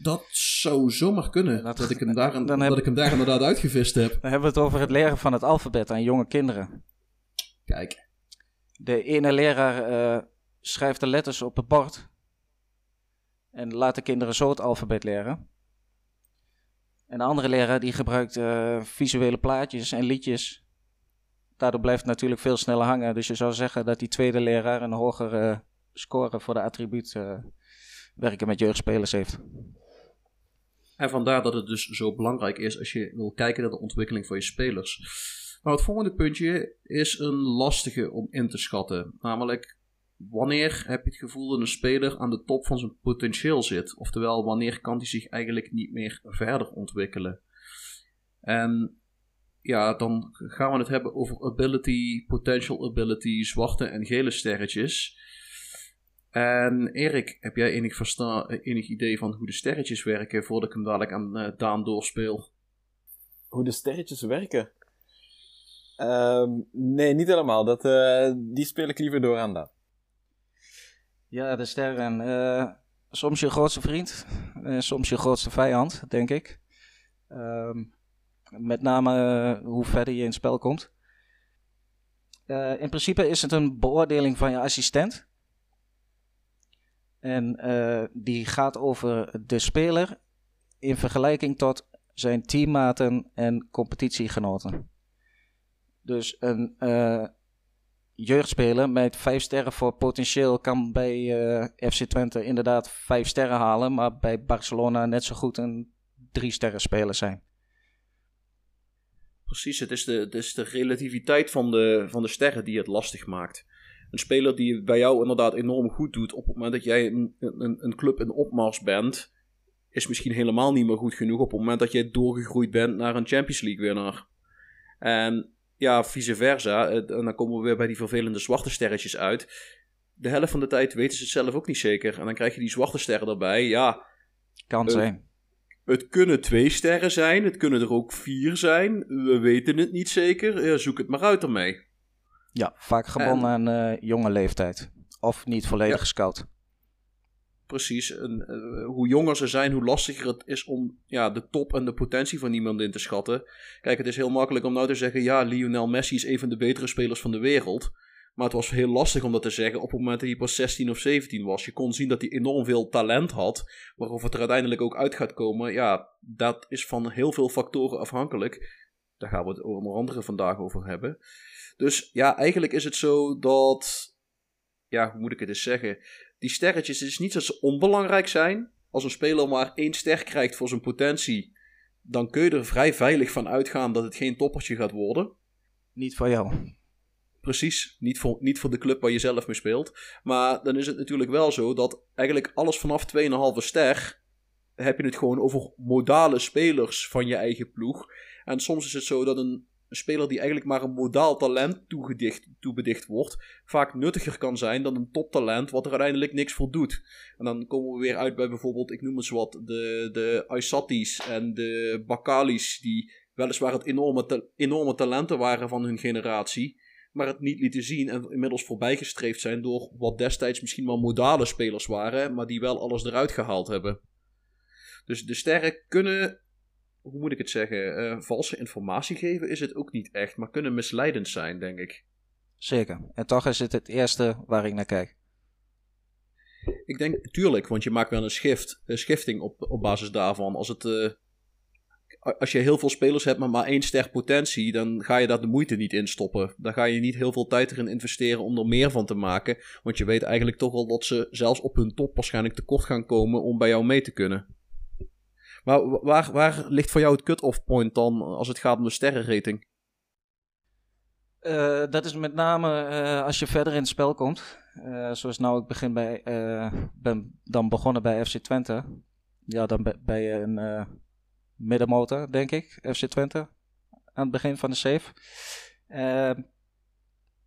Dat zou zomaar kunnen, dat, dat, ik, hem daar, dat heb, ik hem daar inderdaad uitgevist heb. Dan hebben we het over het leren van het alfabet aan jonge kinderen. Kijk. De ene leraar uh, schrijft de letters op het bord en laat de kinderen zo het alfabet leren. En de andere leraar die gebruikt uh, visuele plaatjes en liedjes. Daardoor blijft het natuurlijk veel sneller hangen. Dus je zou zeggen dat die tweede leraar een hogere uh, score voor de attribuut uh, werken met jeugdspelers heeft. En vandaar dat het dus zo belangrijk is als je wil kijken naar de ontwikkeling van je spelers. Nou, het volgende puntje is een lastige om in te schatten. Namelijk, wanneer heb je het gevoel dat een speler aan de top van zijn potentieel zit? Oftewel, wanneer kan hij zich eigenlijk niet meer verder ontwikkelen? En ja, dan gaan we het hebben over ability, potential ability, zwarte en gele sterretjes. En Erik, heb jij enig, versta- enig idee van hoe de sterretjes werken voordat ik hem dadelijk aan uh, Daan doorspeel? Hoe de sterretjes werken? Um, nee, niet helemaal. Dat, uh, die speel ik liever door aan Daan. Ja, de sterren. Uh, soms je grootste vriend, uh, soms je grootste vijand, denk ik. Um, met name uh, hoe verder je in het spel komt. Uh, in principe is het een beoordeling van je assistent. En uh, die gaat over de speler in vergelijking tot zijn teammaten en competitiegenoten. Dus een uh, jeugdspeler met vijf sterren voor potentieel kan bij uh, F C Twente inderdaad vijf sterren halen, maar bij Barcelona net zo goed een drie sterren speler zijn. Precies, het is de, het is de relativiteit van de, van de sterren die het lastig maakt. Een speler die bij jou inderdaad enorm goed doet op het moment dat jij een, een, een club in opmars bent, is misschien helemaal niet meer goed genoeg op het moment dat jij doorgegroeid bent naar een Champions League winnaar. En ja, vice versa. En dan komen we weer bij die vervelende zwarte sterretjes uit. De helft van de tijd weten ze het zelf ook niet zeker. En dan krijg je die zwarte sterren erbij. Ja, kan het zijn. Het kunnen twee sterren zijn. Het kunnen er ook vier zijn. We weten het niet zeker. Zoek het maar uit ermee. Ja, vaak gebonden en, aan uh, jonge leeftijd. Of niet volledig ja, gescout. Precies. En, uh, hoe jonger ze zijn, hoe lastiger het is om ja, de top en de potentie van iemand in te schatten. Kijk, het is heel makkelijk om nou te zeggen, ja, Lionel Messi is een van de betere spelers van de wereld. Maar het was heel lastig om dat te zeggen op het moment dat hij pas zestien of zeventien was. Je kon zien dat hij enorm veel talent had. Maar of het er uiteindelijk ook uit gaat komen, ja, dat is van heel veel factoren afhankelijk. Daar gaan we het onder andere vandaag over hebben. Dus ja, eigenlijk is het zo dat, ja, hoe moet ik het eens zeggen, die sterretjes, het is niet dat ze onbelangrijk zijn. Als een speler maar één ster krijgt voor zijn potentie, dan kun je er vrij veilig van uitgaan dat het geen toppertje gaat worden. Niet van jou. Precies, niet voor, niet voor de club waar je zelf mee speelt. Maar dan is het natuurlijk wel zo dat eigenlijk alles vanaf twee komma vijf ster heb je het gewoon over modale spelers van je eigen ploeg. En soms is het zo dat een speler die eigenlijk maar een modaal talent toegedicht, toebedicht wordt, vaak nuttiger kan zijn dan een toptalent wat er uiteindelijk niks voor doet. En dan komen we weer uit bij bijvoorbeeld, ik noem eens wat, de, de Aysati's en de Bakalis, die weliswaar het enorme, ta- enorme talenten waren van hun generatie, maar het niet lieten zien en inmiddels voorbijgestreefd zijn door wat destijds misschien wel modale spelers waren, maar die wel alles eruit gehaald hebben. Dus de sterren kunnen, hoe moet ik het zeggen, uh, valse informatie geven is het ook niet echt, maar kunnen misleidend zijn, denk ik. Zeker, en toch is het het eerste waar ik naar kijk. Ik denk, tuurlijk, want je maakt wel een shift, een schifting op, op basis daarvan. Als het... Uh, Als je heel veel spelers hebt, maar maar één ster potentie, dan ga je daar de moeite niet in stoppen. Dan ga je niet heel veel tijd erin investeren om er meer van te maken. Want je weet eigenlijk toch al dat ze zelfs op hun top waarschijnlijk tekort gaan komen om bij jou mee te kunnen. Maar waar, waar ligt voor jou het cut-off point dan als het gaat om de sterrenrating? Uh, dat is met name uh, als je verder in het spel komt. Uh, zoals nou ik begin bij, uh, ben dan begonnen bij F C Twente. Ja, dan ben, ben je een... Uh... middenmotor, denk ik, F C Twente, aan het begin van de save. Uh,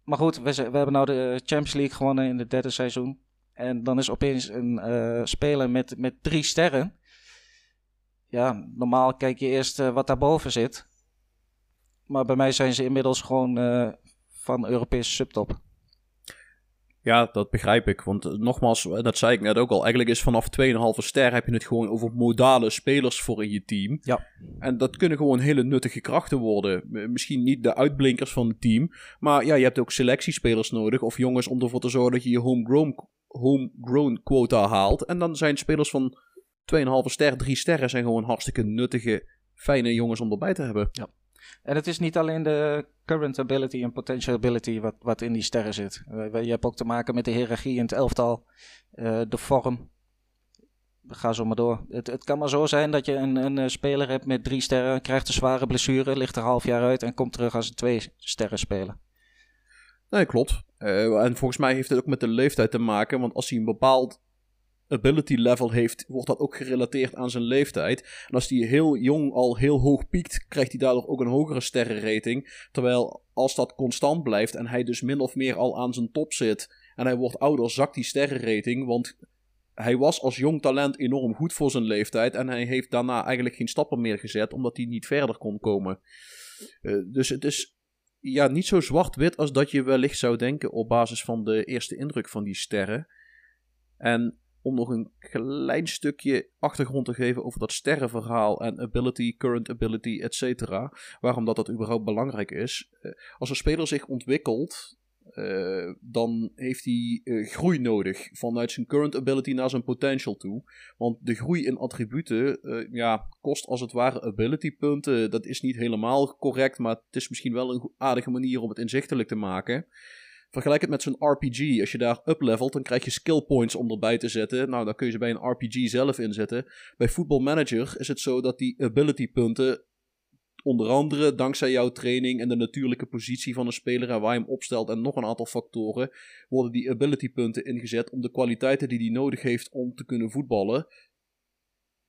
maar goed, we, we hebben nou de Champions League gewonnen in het derde seizoen. En dan is opeens een uh, speler met, met drie sterren. Ja, normaal kijk je eerst uh, wat daarboven zit. Maar bij mij zijn ze inmiddels gewoon uh, van Europese subtop. Ja, dat begrijp ik. Want nogmaals, dat zei ik net ook al. Eigenlijk is vanaf twee komma vijf ster heb je het gewoon over modale spelers voor in je team. Ja. En dat kunnen gewoon hele nuttige krachten worden. Misschien niet de uitblinkers van het team. Maar ja, je hebt ook selectiespelers nodig. Of jongens om ervoor te zorgen dat je je homegrown, homegrown quota haalt. En dan zijn spelers van twee komma vijf ster, drie sterren zijn gewoon hartstikke nuttige, fijne jongens om erbij te hebben. Ja. En het is niet alleen de current ability en potential ability wat, wat in die sterren zit. Je hebt ook te maken met de hiërarchie in het elftal, uh, de vorm. Ga zo maar door. Het, het kan maar zo zijn dat je een, een speler hebt met drie sterren, krijgt een zware blessure, ligt er half jaar uit en komt terug als een twee sterren speler. Nee, klopt. Uh, en volgens mij heeft het ook met de leeftijd te maken, want als hij een bepaald ability level heeft, wordt dat ook gerelateerd aan zijn leeftijd. En als die heel jong al heel hoog piekt, krijgt hij daardoor ook een hogere sterrenrating. Terwijl als dat constant blijft en hij dus min of meer al aan zijn top zit en hij wordt ouder, zakt die sterrenrating. Want hij was als jong talent enorm goed voor zijn leeftijd en hij heeft daarna eigenlijk geen stappen meer gezet omdat hij niet verder kon komen. Uh, dus het is ja, niet zo zwart-wit als dat je wellicht zou denken op basis van de eerste indruk van die sterren. En om nog een klein stukje achtergrond te geven over dat sterrenverhaal en ability, current ability, et cetera. Waarom dat dat überhaupt belangrijk is. Als een speler zich ontwikkelt, uh, dan heeft hij uh, groei nodig. Vanuit zijn current ability naar zijn potential toe. Want de groei in attributen uh, ja, kost als het ware ability punten. Dat is niet helemaal correct, maar het is misschien wel een aardige manier om het inzichtelijk te maken. Vergelijk het met zo'n R P G. Als je daar uplevelt, dan krijg je skill points om erbij te zetten. Nou, dan kun je ze bij een R P G zelf inzetten. Bij Football Manager is het zo dat die ability punten, onder andere dankzij jouw training en de natuurlijke positie van een speler en waar je hem opstelt en nog een aantal factoren, worden die ability punten ingezet om de kwaliteiten die hij nodig heeft om te kunnen voetballen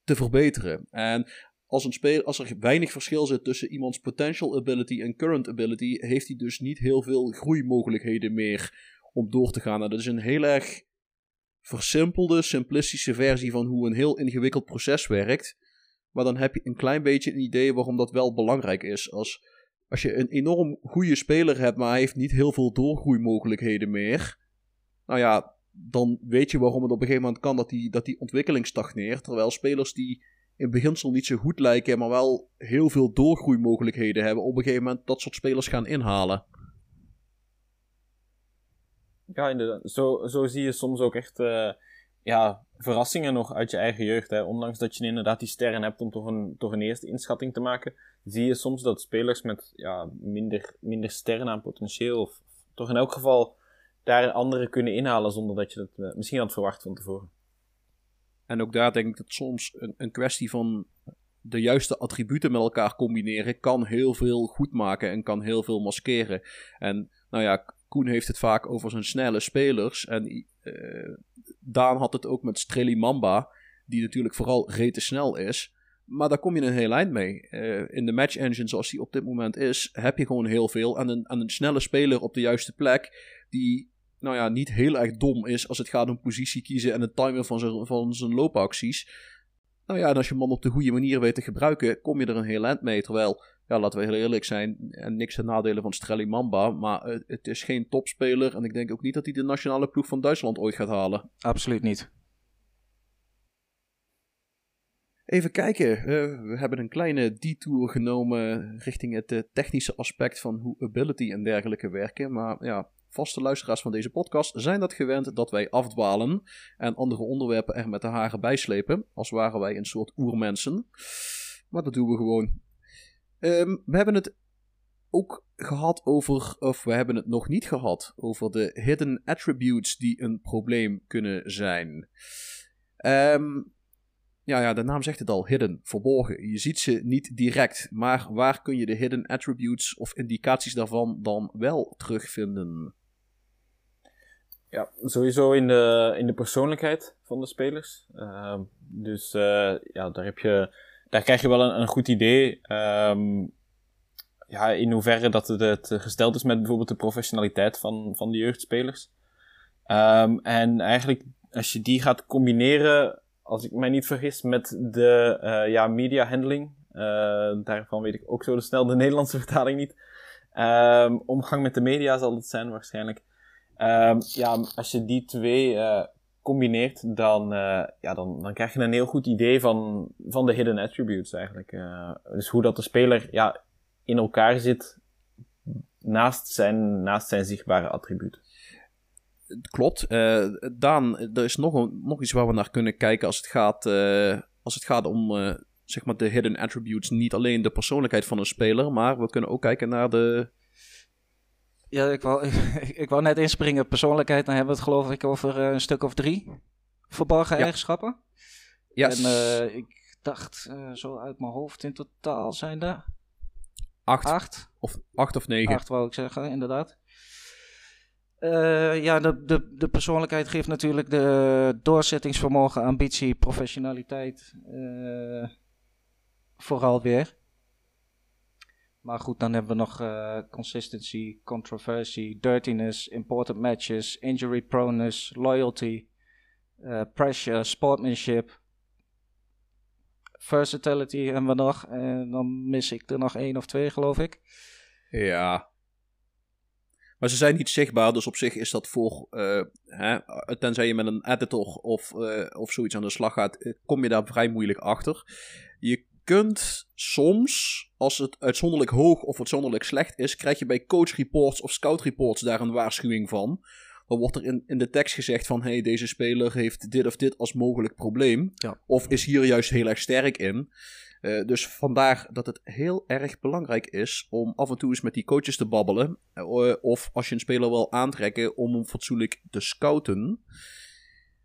te verbeteren. En Als, een speler, als er weinig verschil zit tussen iemands potential ability en current ability, heeft hij dus niet heel veel groeimogelijkheden meer om door te gaan. En dat is een heel erg versimpelde, simplistische versie van hoe een heel ingewikkeld proces werkt. Maar dan heb je een klein beetje een idee waarom dat wel belangrijk is. Als, als je een enorm goede speler hebt, maar hij heeft niet heel veel doorgroeimogelijkheden meer. Nou ja, dan weet je waarom het op een gegeven moment kan dat die, dat die ontwikkeling stagneert. Terwijl spelers die in beginsel niet zo goed lijken, maar wel heel veel doorgroeimogelijkheden hebben, op een gegeven moment dat soort spelers gaan inhalen. Ja, inderdaad. Zo, zo zie je soms ook echt uh, ja, verrassingen nog uit je eigen jeugd. Hè. Ondanks dat je inderdaad die sterren hebt om toch een, toch een eerste inschatting te maken, zie je soms dat spelers met ja, minder, minder sterren aan potentieel, of toch in elk geval daar anderen kunnen inhalen zonder dat je dat uh, misschien had verwacht van tevoren. En ook daar denk ik dat soms een, een kwestie van de juiste attributen met elkaar combineren kan heel veel goed maken en kan heel veel maskeren. En Nou ja, Koen heeft het vaak over zijn snelle spelers. En uh, Daan had het ook met Strelie Mamba, die natuurlijk vooral rete snel is. Maar daar kom je een heel eind mee. Uh, in de match engine zoals die op dit moment is, heb je gewoon heel veel. En een, en een snelle speler op de juiste plek, die nou ja, niet heel erg dom is als het gaat om positie kiezen en het timen van zijn, van zijn loopacties. Nou ja, en als je man op de goede manier weet te gebruiken, kom je er een heel eind mee. Terwijl, ja, laten we heel eerlijk zijn, en niks ten nadelen van Strelie Mamba, maar uh, het is geen topspeler. En ik denk ook niet dat hij de nationale ploeg van Duitsland ooit gaat halen. Absoluut niet. Even kijken, uh, we hebben een kleine detour genomen richting het uh, technische aspect van hoe ability en dergelijke werken. Maar ja, vaste luisteraars van deze podcast zijn dat gewend dat wij afdwalen en andere onderwerpen er met de haren bij slepen. Als waren wij een soort oermensen. Maar dat doen we gewoon. Um, we hebben het ook gehad over, of we hebben het nog niet gehad, over de hidden attributes die een probleem kunnen zijn. Ehm... Um, Ja, ja, de naam zegt het al, hidden, verborgen. Je ziet ze niet direct, maar waar kun je de hidden attributes of indicaties daarvan dan wel terugvinden? Ja, sowieso in de, in de persoonlijkheid van de spelers. Uh, dus uh, ja, daar, heb je, daar krijg je wel een, een goed idee um, ja, in hoeverre dat het gesteld is met bijvoorbeeld de professionaliteit van, van de jeugdspelers. Um, en eigenlijk, als je die gaat combineren, als ik mij niet vergis, met de uh, ja, media handling. Uh, daarvan weet ik ook zo snel de Nederlandse vertaling niet. Um, omgang met de media zal het zijn waarschijnlijk. Um, ja, als je die twee uh, combineert, dan, uh, ja, dan, dan krijg je een heel goed idee van, van de hidden attributes eigenlijk. Uh, dus hoe dat de speler ja, in elkaar zit naast zijn, naast zijn zichtbare attributen. Klopt. Uh, Daan, er is nog, een, nog iets waar we naar kunnen kijken als het gaat, uh, als het gaat om uh, zeg maar de hidden attributes. Niet alleen de persoonlijkheid van een speler, maar we kunnen ook kijken naar de... Ja, ik wou, ik, ik wou net inspringen. Persoonlijkheid, dan hebben we het geloof ik over een stuk of drie verborgen ja. eigenschappen. Ja. Yes. En uh, ik dacht uh, zo uit mijn hoofd in totaal zijn er... Acht. Acht of, acht of negen. Acht wou ik zeggen, inderdaad. Uh, ja, de, de, de persoonlijkheid geeft natuurlijk de doorzettingsvermogen, ambitie, professionaliteit uh, vooral weer. Maar goed, dan hebben we nog uh, consistency, controversy, dirtiness, important matches, injury proneness, loyalty, uh, pressure, sportsmanship, versatility en wat nog. En dan mis ik er nog één of twee, geloof ik. Ja. Maar ze zijn niet zichtbaar, dus op zich is dat voor, uh, hè, tenzij je met een editor of, uh, of zoiets aan de slag gaat, kom je daar vrij moeilijk achter. Je kunt soms, als het uitzonderlijk hoog of uitzonderlijk slecht is, krijg je bij coach reports of scout reports daar een waarschuwing van. Dan wordt er in, in de tekst gezegd van, hé, hey, deze speler heeft dit of dit als mogelijk probleem. Ja. Of is hier juist heel erg sterk in. Uh, dus vandaar dat het heel erg belangrijk is om af en toe eens met die coaches te babbelen. Uh, of als je een speler wil aantrekken, om hem fatsoenlijk te scouten.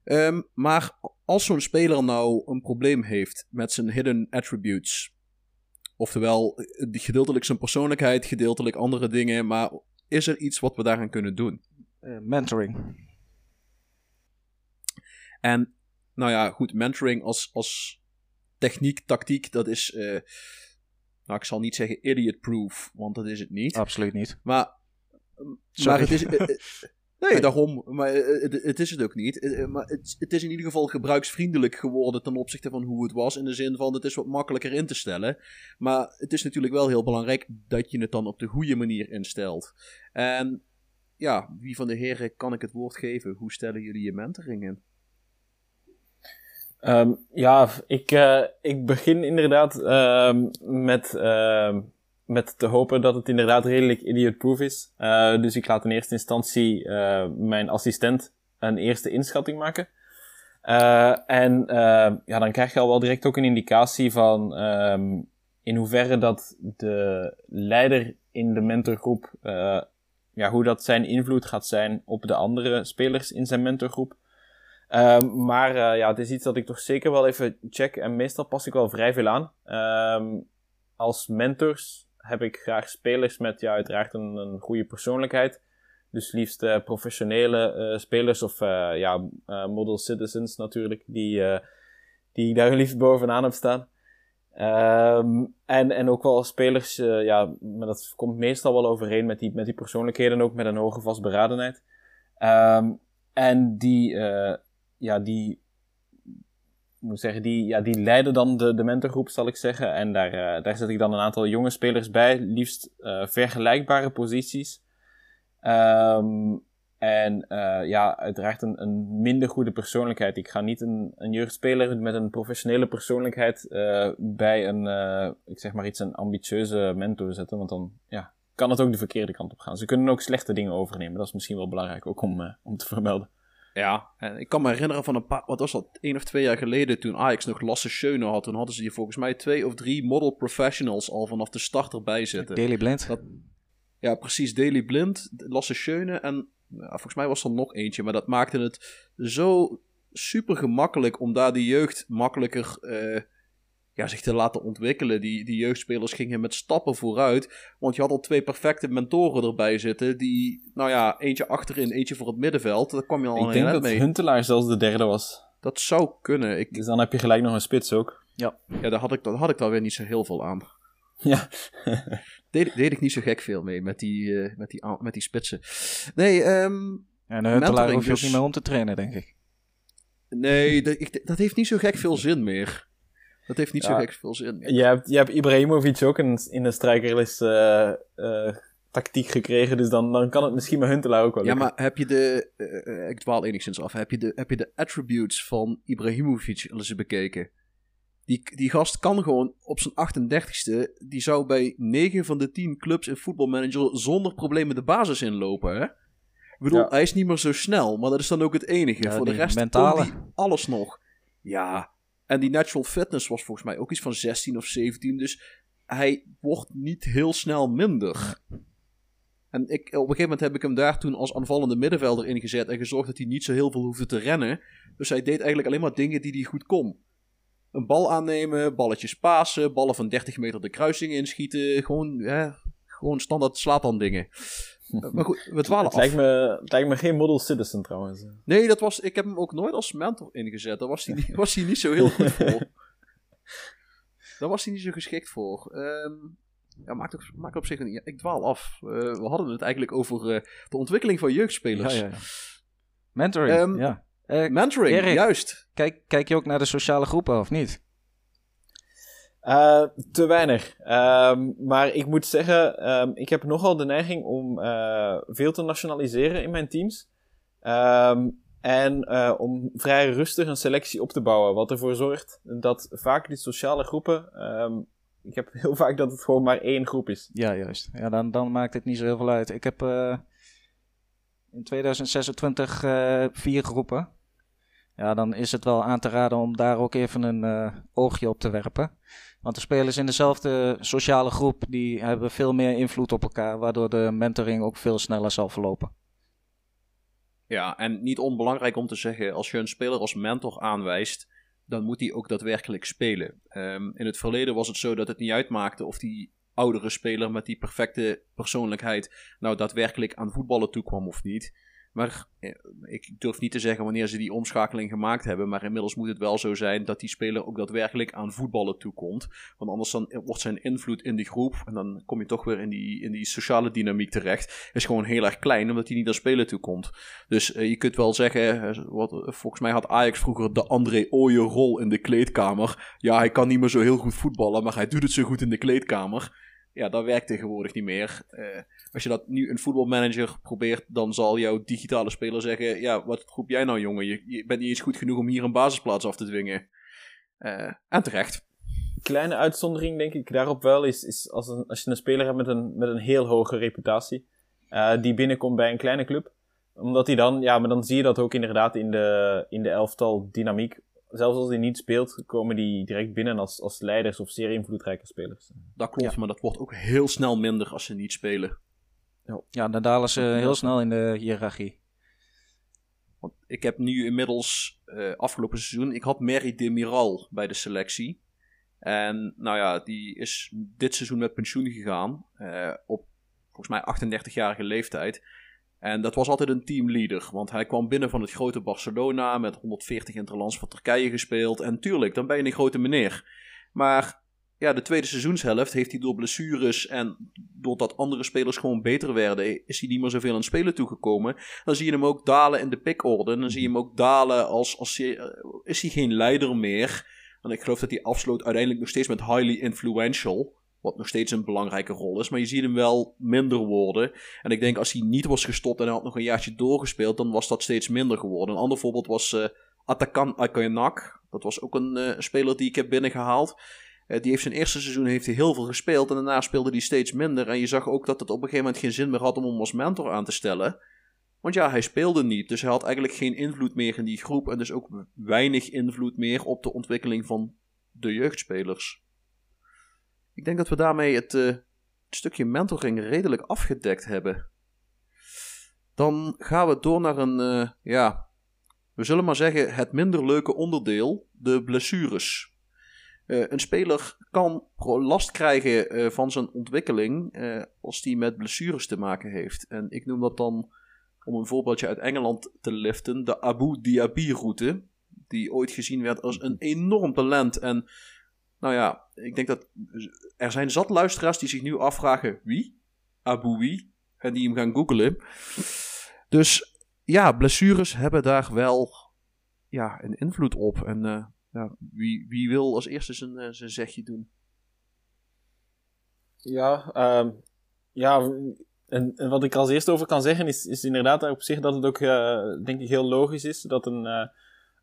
Um, maar als zo'n speler nou een probleem heeft met zijn hidden attributes. Oftewel, gedeeltelijk zijn persoonlijkheid, gedeeltelijk andere dingen. Maar is er iets wat we daaraan kunnen doen? Uh, mentoring. En nou ja, goed, mentoring als... als techniek, tactiek, dat is... Uh, nou, ik zal niet zeggen idiot-proof, want dat is het niet. Absoluut niet. Maar, maar het is... Uh, uh, nee, daarom. Maar uh, het, het is het ook niet. Uh, maar het, het is in ieder geval gebruiksvriendelijk geworden ten opzichte van hoe het was. In de zin van, het is wat makkelijker in te stellen. Maar het is natuurlijk wel heel belangrijk dat je het dan op de goede manier instelt. En ja, wie van de heren kan ik het woord geven? Hoe stellen jullie je mentoring in? Um, ja, ik, uh, ik begin inderdaad uh, met, uh, met te hopen dat het inderdaad redelijk idiot-proof is. Uh, dus ik laat in eerste instantie uh, mijn assistent een eerste inschatting maken. Uh, en uh, ja, dan krijg je al wel direct ook een indicatie van um, in hoeverre dat de leider in de mentorgroep, uh, ja, hoe dat zijn invloed gaat zijn op de andere spelers in zijn mentorgroep. Um, maar uh, ja, het is iets dat ik toch zeker wel even check. En meestal pas ik wel vrij veel aan. Um, als mentors heb ik graag spelers met ja, uiteraard een, een goede persoonlijkheid. Dus liefst uh, professionele uh, spelers of uh, ja, uh, model citizens natuurlijk, die, uh, die ik daar liefst bovenaan heb staan. Um, en, en ook wel spelers, uh, ja, maar dat komt meestal wel overeen met die, met die persoonlijkheden, ook met een hoge vastberadenheid. Um, en die, uh, ja, die, moet zeggen, die, ja, die leiden dan de, de mentorgroep, zal ik zeggen. En daar, uh, daar zet ik dan een aantal jonge spelers bij, liefst uh, vergelijkbare posities. Um, en uh, ja, uiteraard een, een minder goede persoonlijkheid. Ik ga niet een, een jeugdspeler met een professionele persoonlijkheid uh, bij een, uh, ik zeg maar iets, een ambitieuze mentor zetten. Want dan ja, kan het ook de verkeerde kant op gaan. Ze kunnen ook slechte dingen overnemen. Dat is misschien wel belangrijk ook om, uh, om te vermelden. Ja, en ik kan me herinneren van een paar, wat was dat, één of twee jaar geleden toen Ajax nog Lasse Schöne had. Toen hadden ze hier volgens mij twee of drie model professionals al vanaf de start erbij zitten. Daily Blind. Dat, ja, precies. Daily Blind, Lasse Schöne en ja, volgens mij was er nog eentje. Maar dat maakte het zo super gemakkelijk om daar de jeugd makkelijker uh, ja, zich te laten ontwikkelen. Die, die jeugdspelers gingen met stappen vooruit. Want je had al twee perfecte mentoren erbij zitten. Die, nou ja, eentje achterin, eentje voor het middenveld. Daar kwam je al Ik denk dat mee. Huntelaar zelfs de derde was. Dat zou kunnen. Ik... Dus dan heb je gelijk nog een spits ook. Ja, ja daar had ik, daar had ik daar weer niet zo heel veel aan. Ja. deed, deed ik niet zo gek veel mee met die, uh, met die, uh, met die spitsen. Nee, um, en de Huntelaar hoef je dus... ook niet meer om te trainen, denk ik. Nee, dat, ik, dat heeft niet zo gek veel zin meer. Dat heeft niet ja. zo gek veel zin meer. Je hebt, je hebt Ibrahimovic ook in, in de strijkerlist uh, uh, tactiek gekregen, dus dan, dan kan het misschien met Huntelaar ook wel lukken. Ja, maar heb je de... Uh, ik dwaal enigszins af. Heb je de, heb je de attributes van Ibrahimovic al eens bekeken? Die, die gast kan gewoon op zijn achtendertigste... Die zou bij negen van de tien clubs in voetbalmanager zonder problemen de basis inlopen, hè? Ik bedoel, ja. hij is niet meer zo snel. Maar dat is dan ook het enige. Ja, voor de rest mentale. Kon hij alles nog. Ja. En die natural fitness was volgens mij ook iets van zestien of zeventien. Dus hij wordt niet heel snel minder. En ik, op een gegeven moment heb ik hem daar toen als aanvallende middenvelder ingezet. En gezorgd dat hij niet zo heel veel hoefde te rennen. Dus hij deed eigenlijk alleen maar dingen die hij goed kon. Een bal aannemen, balletjes pasen, ballen van dertig meter de kruising inschieten. Gewoon, hè, gewoon standaard slaapand dingen. Maar goed, we dwalen het af. Lijkt me, het lijkt me geen model citizen trouwens. Nee, dat was, ik heb hem ook nooit als mentor ingezet. Daar was hij, was hij niet zo heel goed voor. Daar was hij niet zo geschikt voor. Um, ja, maakt op, maakt op zich een... Ik dwaal af. Uh, we hadden het eigenlijk over uh, de ontwikkeling van jeugdspelers. Ja, ja. Mentoring, um, ja. Uh, Mentoring, Erik, juist. Kijk, kijk je ook naar de sociale groepen, of niet? Uh, te weinig. Uh, maar ik moet zeggen, uh, ik heb nogal de neiging om uh, veel te nationaliseren in mijn teams. Uh, en uh, om vrij rustig een selectie op te bouwen. Wat ervoor zorgt dat vaak die sociale groepen... Uh, ik heb heel vaak dat het gewoon maar één groep is. Ja, juist. Ja, dan, dan maakt het niet zo heel veel uit. Ik heb uh, in tweeduizend zesentwintig uh, vier groepen. Ja, dan is het wel aan te raden om daar ook even een uh, oogje op te werpen. Want de spelers in dezelfde sociale groep, die hebben veel meer invloed op elkaar, waardoor de mentoring ook veel sneller zal verlopen. Ja, en niet onbelangrijk om te zeggen, als je een speler als mentor aanwijst, dan moet die ook daadwerkelijk spelen. Um, in het verleden was het zo dat het niet uitmaakte of die oudere speler met die perfecte persoonlijkheid nou daadwerkelijk aan voetballen toekwam of niet. Maar ik durf niet te zeggen wanneer ze die omschakeling gemaakt hebben. Maar inmiddels moet het wel zo zijn dat die speler ook daadwerkelijk aan voetballen toekomt. Want anders dan wordt zijn invloed in die groep. En dan kom je toch weer in die, in die sociale dynamiek terecht. Is gewoon heel erg klein omdat hij niet aan spelen toekomt. Dus uh, je kunt wel zeggen. Uh, wat, uh, volgens mij had Ajax vroeger de André Ooyer rol in de kleedkamer. Ja, hij kan niet meer zo heel goed voetballen. Maar hij doet het zo goed in de kleedkamer. Ja, dat werkt tegenwoordig niet meer. Uh, als je dat nu een voetbalmanager probeert, dan zal jouw digitale speler zeggen... Ja, wat roep jij nou, jongen? Je, je bent niet eens goed genoeg om hier een basisplaats af te dwingen. Uh, en terecht. Kleine uitzondering, denk ik, daarop wel is, is als, een, als je een speler hebt met een, met een heel hoge reputatie... Uh, die binnenkomt bij een kleine club. Omdat die dan... Ja, maar dan zie je dat ook inderdaad in de, in de elftal dynamiek... Zelfs als hij niet speelt, komen die direct binnen als, als leiders of zeer invloedrijke spelers. Dat klopt, ja. Maar dat wordt ook heel snel minder als ze niet spelen. Ja, dan dalen ze heel snel in de hiërarchie. Want ik heb nu inmiddels, uh, afgelopen seizoen, ik had Merry Demiral bij de selectie. En nou ja, die is dit seizoen met pensioen gegaan. Uh, op volgens mij achtendertigjarige leeftijd. En dat was altijd een teamleader, want hij kwam binnen van het grote Barcelona met honderdveertig interlands voor Turkije gespeeld. En tuurlijk, dan ben je een grote meneer. Maar ja, de tweede seizoenshelft heeft hij door blessures en doordat andere spelers gewoon beter werden, is hij niet meer zoveel aan het spelen toegekomen. Dan zie je hem ook dalen in de pickorde. Dan zie je hem ook dalen als, als je, is hij geen leider meer. En ik geloof dat hij afsloot uiteindelijk nog steeds met highly influential, wat nog steeds een belangrijke rol is. Maar je ziet hem wel minder worden. En ik denk als hij niet was gestopt en hij had nog een jaartje doorgespeeld, dan was dat steeds minder geworden. Een ander voorbeeld was uh, Atakan Akoyanak. Dat was ook een uh, speler die ik heb binnengehaald. Uh, die heeft zijn eerste seizoen heeft hij heel veel gespeeld en daarna speelde hij steeds minder. En je zag ook dat het op een gegeven moment geen zin meer had om hem als mentor aan te stellen. Want ja, hij speelde niet. Dus hij had eigenlijk geen invloed meer in die groep. En dus ook weinig invloed meer op de ontwikkeling van de jeugdspelers. Ik denk dat we daarmee het uh, stukje mentoring redelijk afgedekt hebben. Dan gaan we door naar een, uh, ja, we zullen maar zeggen het minder leuke onderdeel, de blessures. Uh, een speler kan last krijgen uh, van zijn ontwikkeling uh, als die met blessures te maken heeft. En ik noem dat dan, om een voorbeeldje uit Engeland te liften, de Abu Dhabi-route, die ooit gezien werd als een enorm talent. En nou ja, ik denk dat er zijn zat luisteraars die zich nu afvragen wie? Abu wie? En die hem gaan googlen. Dus ja, blessures hebben daar wel ja, een invloed op. En uh, ja, wie, wie wil als eerste zijn, zijn zegje doen? Ja, uh, ja en, en wat ik er als eerste over kan zeggen is, is inderdaad op zich dat het ook uh, denk ik heel logisch is dat een, uh,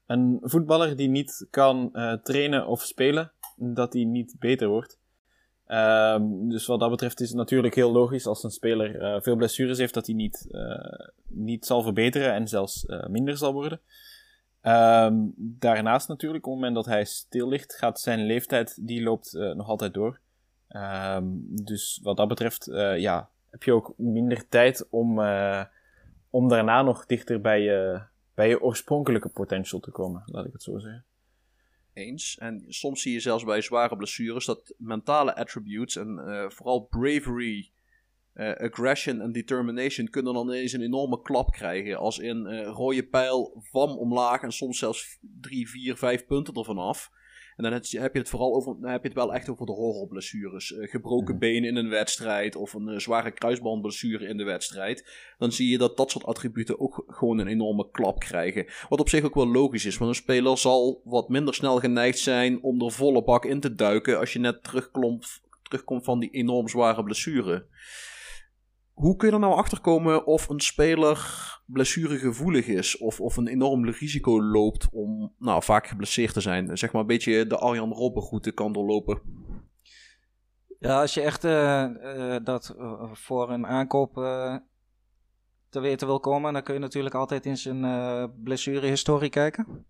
een voetballer die niet kan uh, trainen of spelen, dat hij niet beter wordt. Uh, dus wat dat betreft is het natuurlijk heel logisch als een speler uh, veel blessures heeft, dat hij niet, uh, niet zal verbeteren en zelfs uh, minder zal worden. Uh, daarnaast natuurlijk, op het moment dat hij stil ligt, gaat zijn leeftijd, die loopt uh, nog altijd door. Uh, dus wat dat betreft, uh, ja, heb je ook minder tijd om, uh, om daarna nog dichter bij je, bij je oorspronkelijke potential te komen, laat ik het zo zeggen. Eens. En soms zie je zelfs bij zware blessures dat mentale attributes en uh, vooral bravery, uh, aggression en determination kunnen dan ineens een enorme klap krijgen. Als in uh, rode pijl, vam omlaag en soms zelfs drie, vier, vijf punten ervan af. En dan heb je het vooral over, dan heb je het wel echt over de horrorblessures. Uh, gebroken benen in een wedstrijd of een uh, zware kruisbandblessure in de wedstrijd. Dan zie je dat dat soort attributen ook gewoon een enorme klap krijgen. Wat op zich ook wel logisch is, want een speler zal wat minder snel geneigd zijn om er volle bak in te duiken als je net terugkomt van die enorm zware blessure. Hoe kun je er nou achterkomen of een speler blessuregevoelig is of, of een enorm risico loopt om nou, vaak geblesseerd te zijn? Zeg maar een beetje de Arjen Robben route kan doorlopen. Ja, als je echt uh, uh, dat uh, voor een aankoop uh, te weten wil komen, dan kun je natuurlijk altijd in zijn uh, blessurehistorie kijken.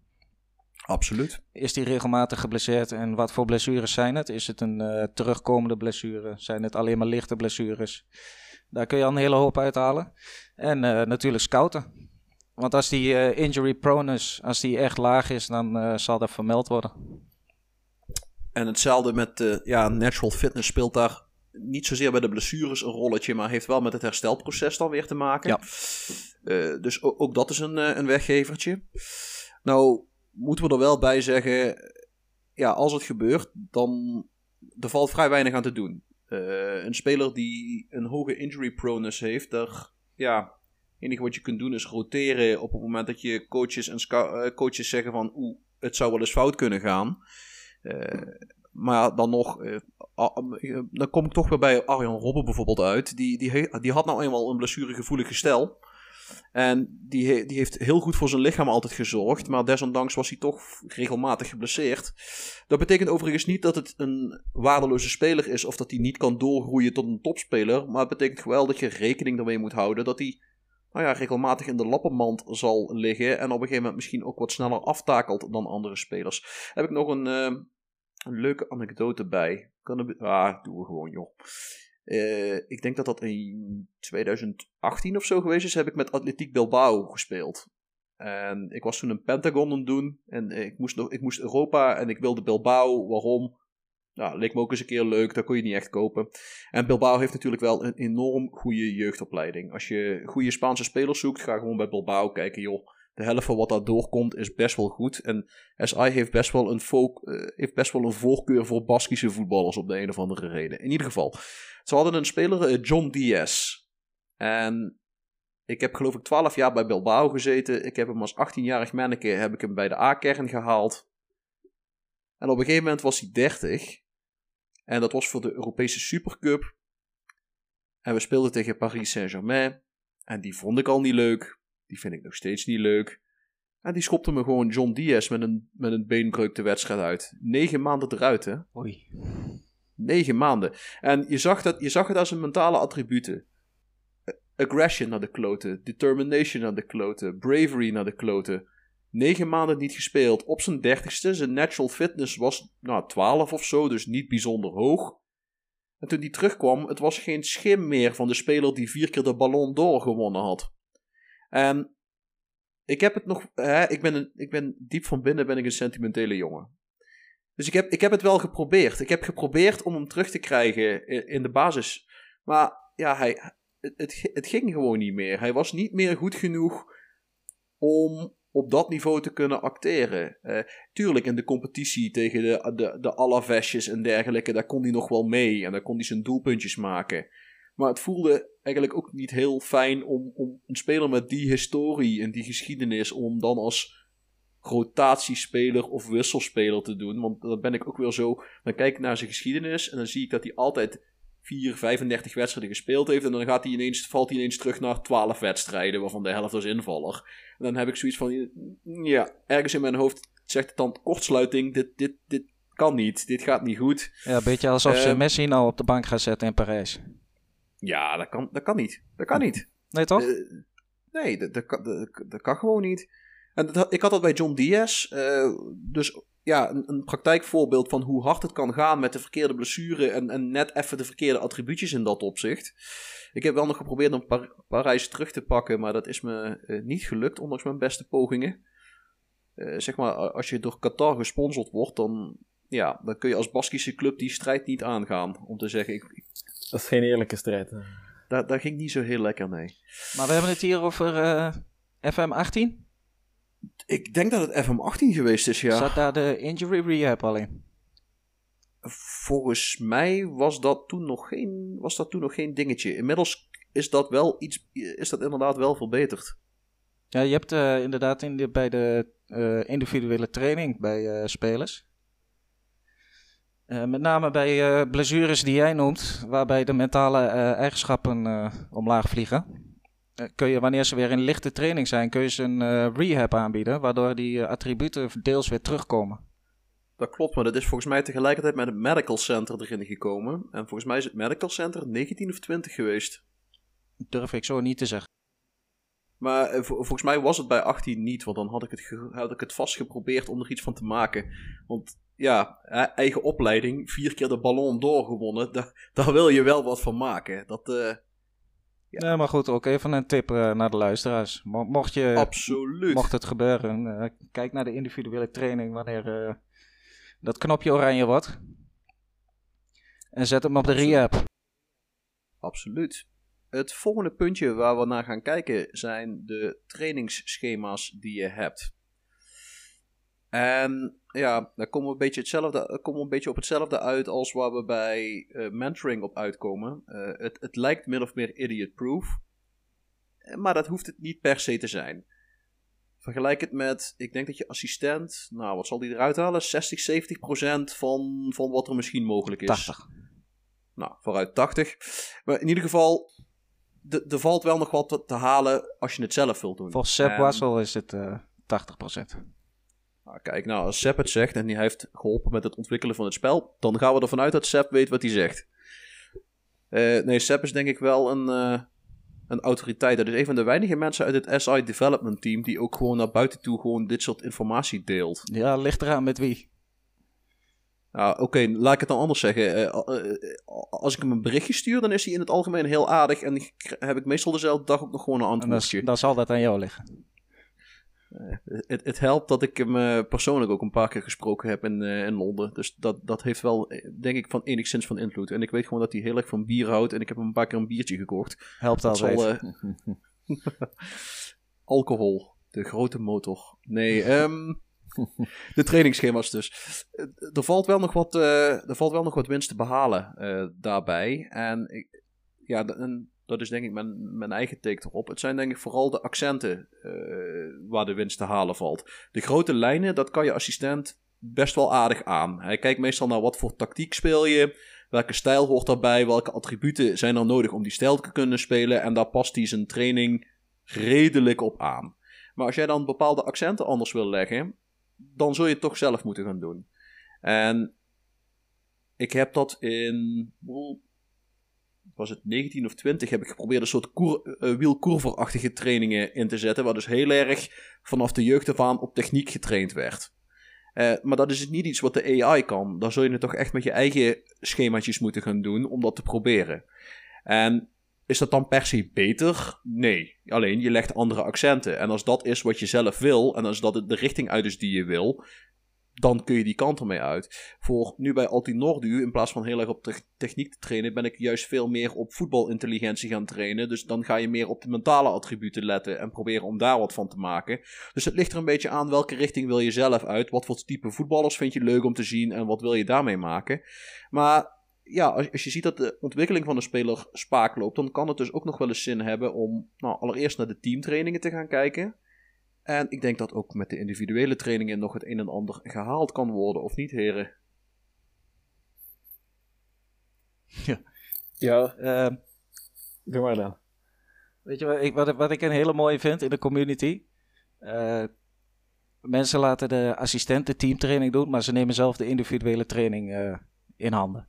Absoluut. Is die regelmatig geblesseerd en wat voor blessures zijn het? Is het een uh, terugkomende blessure? Zijn het alleen maar lichte blessures? Daar kun je al een hele hoop uithalen. En uh, natuurlijk scouten. Want als die uh, injury prone is, als die echt laag is, dan uh, zal dat vermeld worden. En hetzelfde met uh, ja, natural fitness speelt daar niet zozeer bij de blessures een rolletje, maar heeft wel met het herstelproces dan weer te maken. Ja. Uh, dus ook, ook dat is een, uh, een weggevertje. Nou, moeten we er wel bij zeggen, ja, als het gebeurt, dan er valt vrij weinig aan te doen. Uh, een speler die een hoge injury proneness heeft, daar, ja, het enige wat je kunt doen is roteren op het moment dat je coaches en sca- uh, coaches zeggen van, oeh, het zou wel eens fout kunnen gaan. Uh, maar dan nog, uh, uh, uh, dan kom ik toch weer bij Arjen Robben bijvoorbeeld uit. Die, die, he- die had nou eenmaal een blessuregevoelig gestel. En die, he- die heeft heel goed voor zijn lichaam altijd gezorgd, maar desondanks was hij toch regelmatig geblesseerd. Dat betekent overigens niet dat het een waardeloze speler is of dat hij niet kan doorgroeien tot een topspeler, maar het betekent wel dat je rekening ermee moet houden dat hij nou ja, regelmatig in de lappenmand zal liggen en op een gegeven moment misschien ook wat sneller aftakelt dan andere spelers. Daar heb ik nog een, uh, een leuke anekdote bij. Kan er be- ah, doen we gewoon joh. Uh, ik denk dat dat in tweeduizend achttien of zo geweest is, heb ik met Athletic Bilbao gespeeld. En ik was toen een Pentagon aan het doen en ik moest, ik moest Europa en ik wilde Bilbao, waarom? Nou, leek me ook eens een keer leuk, dat kon je niet echt kopen. En Bilbao heeft natuurlijk wel een enorm goede jeugdopleiding. Als je goede Spaanse spelers zoekt, ga gewoon bij Bilbao kijken, joh. De helft van wat daar doorkomt is best wel goed. En S I heeft best wel een, folk, uh, heeft best wel een voorkeur voor Baskische voetballers op de een of andere reden. In ieder geval, ze hadden een speler, uh, John Díaz. En ik heb geloof ik twaalf jaar bij Bilbao gezeten. Ik heb hem als achttienjarig manneke heb ik hem bij de A-kern gehaald. En op een gegeven moment was hij dertig. En dat was voor de Europese Supercup. En we speelden tegen Paris Saint-Germain. En die vond ik al niet leuk. Die vind ik nog steeds niet leuk. En die schopte me gewoon John Díaz met een, met een beenbreuk de wedstrijd uit. Negen maanden eruit, hè? Oei. Negen maanden. En je zag, dat, je zag het als een mentale attributen. Aggression naar de kloten. Determination naar de kloten. Bravery naar de kloten. Negen maanden niet gespeeld. Op zijn dertigste. Zijn natural fitness was nou, twaalf of zo. Dus niet bijzonder hoog. En toen die terugkwam. Het was geen schim meer van de speler die vier keer de Ballon d'Or gewonnen had. En ik heb het nog... Hè, ik, ben een, ik ben diep van binnen ben ik een sentimentele jongen. Dus ik heb, ik heb het wel geprobeerd. Ik heb geprobeerd om hem terug te krijgen in, in de basis. Maar ja, hij... Het, het ging gewoon niet meer. Hij was niet meer goed genoeg om op dat niveau te kunnen acteren. Uh, tuurlijk, in de competitie tegen de, de, de Alavesjes en dergelijke, daar kon hij nog wel mee. En daar kon hij zijn doelpuntjes maken. Maar het voelde eigenlijk ook niet heel fijn om, om een speler met die historie en die geschiedenis, om dan als rotatiespeler of wisselspeler te doen. Want dat ben ik ook weer zo. Dan kijk ik naar zijn geschiedenis en dan zie ik dat hij altijd vier, vijfendertig wedstrijden gespeeld heeft. En dan gaat hij ineens, valt hij ineens terug naar twaalf wedstrijden, waarvan de helft als invaller. En dan heb ik zoiets van, ja, ergens in mijn hoofd zegt het dan kortsluiting. Dit, dit, dit kan niet. Dit gaat niet goed. Ja, een beetje alsof uh, ze Messi nou op de bank gaan zetten in Parijs. Ja, dat kan, dat kan niet. Dat kan niet. Nee, toch? Uh, nee, dat, dat, dat, dat kan gewoon niet. En dat, ik had dat bij John Díaz. Uh, dus... Ja, een, een praktijkvoorbeeld van hoe hard het kan gaan met de verkeerde blessure en, en net even de verkeerde attribuutjes in dat opzicht. Ik heb wel nog geprobeerd om Par- Parijs terug te pakken, maar dat is me uh, niet gelukt, ondanks mijn beste pogingen. Uh, zeg maar, als je door Qatar gesponsord wordt, dan, ja, dan kun je als Baskische club die strijd niet aangaan. Om te zeggen... Ik, ik... Dat is geen eerlijke strijd. Hè? Da- daar ging niet zo heel lekker, nee. Maar we hebben het hier over uh, F M achttien. Ik denk dat het F M achttien geweest is, ja. Zat daar de injury rehab al in? Volgens mij was dat toen nog geen, was dat toen nog geen dingetje. Inmiddels is dat, wel iets, is dat inderdaad wel verbeterd. Ja, je hebt uh, inderdaad in de, bij de uh, individuele training bij uh, spelers. Uh, met name bij uh, blessures die jij noemt, waarbij de mentale uh, eigenschappen uh, omlaag vliegen. Kun je, wanneer ze weer in lichte training zijn, kun je ze een uh, rehab aanbieden, waardoor die uh, attributen deels weer terugkomen. Dat klopt, maar dat is volgens mij tegelijkertijd met het Medical Center erin gekomen. En volgens mij is het Medical Center negentien of twintig geweest. Durf ik zo niet te zeggen. Maar uh, v- volgens mij was het bij achttien niet, want dan had ik, het ge- had ik het vast geprobeerd om er iets van te maken. Want ja, eigen opleiding, vier keer de Ballon d'Or gewonnen, daar, daar wil je wel wat van maken. Dat... Uh... Ja. Nee, maar goed, ook even een tip uh, naar de luisteraars. Mo- mocht, je, Absoluut. mocht het gebeuren, uh, kijk naar de individuele training wanneer uh, dat knopje oranje wordt. En zet hem op Absoluut. de rehab. Absoluut. Het volgende puntje waar we naar gaan kijken zijn de trainingsschema's die je hebt. En ja, daar komen we een beetje, hetzelfde, komen we een beetje op hetzelfde uit als waar we bij uh, mentoring op uitkomen. Uh, het, het lijkt min of meer idiot-proof, maar dat hoeft het niet per se te zijn. Vergelijk het met, ik denk dat je assistent, nou wat zal die eruit halen? zestig, zeventig procent van, van wat er misschien mogelijk is. tachtig. Nou, vooruit tachtig. Maar in ieder geval, er valt wel nog wat te, te halen als je het zelf wilt doen. Voor Sepp en... Wassel is het uh, tachtig procent. Nou, kijk, nou, als Sepp het zegt en hij heeft geholpen met het ontwikkelen van het spel, dan gaan we ervan uit dat Sepp weet wat hij zegt. Uh, nee, Sepp is denk ik wel een, uh, een autoriteit. Dat is een van de weinige mensen uit het S I Development Team die ook gewoon naar buiten toe gewoon dit soort informatie deelt. Ja, ligt eraan met wie. Nou, oké, okay, laat ik het dan anders zeggen. Uh, uh, uh, als ik hem een berichtje stuur, dan is hij in het algemeen heel aardig en heb ik meestal dezelfde dag ook nog gewoon een antwoordje. En dat, dat zal dat aan jou liggen. Het, het helpt dat ik hem uh, persoonlijk ook een paar keer gesproken heb in, uh, in Londen. Dus dat, dat heeft wel, denk ik, van enigszins van invloed. En ik weet gewoon dat hij heel erg van bier houdt. En ik heb hem een paar keer een biertje gekocht. Helpt dat altijd. Zal, uh, alcohol. De grote motor. Nee, um, de trainingsschema's dus. Er valt wel nog wat, uh, er valt wel nog wat winst te behalen uh, daarbij. En ik, ja, en, dat is denk ik mijn, mijn eigen take erop. Het zijn denk ik vooral de accenten uh, waar de winst te halen valt. De grote lijnen, dat kan je assistent best wel aardig aan. Hij kijkt meestal naar wat voor tactiek speel je. Welke stijl hoort daarbij. Welke attributen zijn er nodig om die stijl te kunnen spelen. En daar past hij zijn training redelijk op aan. Maar als jij dan bepaalde accenten anders wil leggen, dan zul je het toch zelf moeten gaan doen. En ik heb dat in... was het negentien of twintig, heb ik geprobeerd een soort koer, uh, wielkoerverachtige trainingen in te zetten, waar dus heel erg vanaf de jeugd af aan op techniek getraind werd. Uh, maar dat is niet iets wat de A I kan. Daar zul je het toch echt met je eigen schemaatjes moeten gaan doen om dat te proberen. En is dat dan per se beter? Nee. Alleen, je legt andere accenten. En als dat is wat je zelf wil, en als dat de richting uit is die je wil, dan kun je die kant ermee uit. Voor nu bij Altinordu, in plaats van heel erg op techniek te trainen, ben ik juist veel meer op voetbalintelligentie gaan trainen. Dus dan ga je meer op de mentale attributen letten en proberen om daar wat van te maken. Dus het ligt er een beetje aan welke richting wil je zelf uit. Wat voor type voetballers vind je leuk om te zien en wat wil je daarmee maken. Maar ja, als je ziet dat de ontwikkeling van de speler spaak loopt, dan kan het dus ook nog wel eens zin hebben om nou, allereerst naar de teamtrainingen te gaan kijken. En ik denk dat ook met de individuele trainingen nog het een en ander gehaald kan worden, of niet, heren? Ja, ja uh, doe maar dan. Weet je wat ik, wat, wat ik een hele mooie vind in de community? Uh, mensen laten de assistent de teamtraining doen, maar ze nemen zelf de individuele training uh, in handen.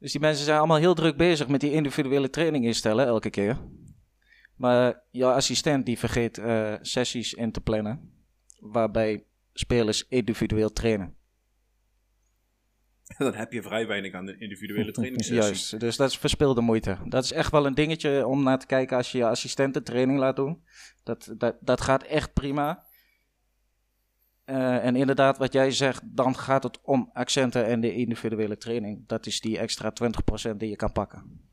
Dus die mensen zijn allemaal heel druk bezig met die individuele training instellen elke keer. Maar jouw assistent die vergeet uh, sessies in te plannen waarbij spelers individueel trainen. Dan heb je vrij weinig aan de individuele trainingssessie. Juist, dus dat is verspilde moeite. Dat is echt wel een dingetje om naar te kijken als je je assistenten training laat doen. Dat, dat, dat gaat echt prima. Uh, en inderdaad wat jij zegt, dan gaat het om accenten en de individuele training. Dat is die extra twintig procent die je kan pakken.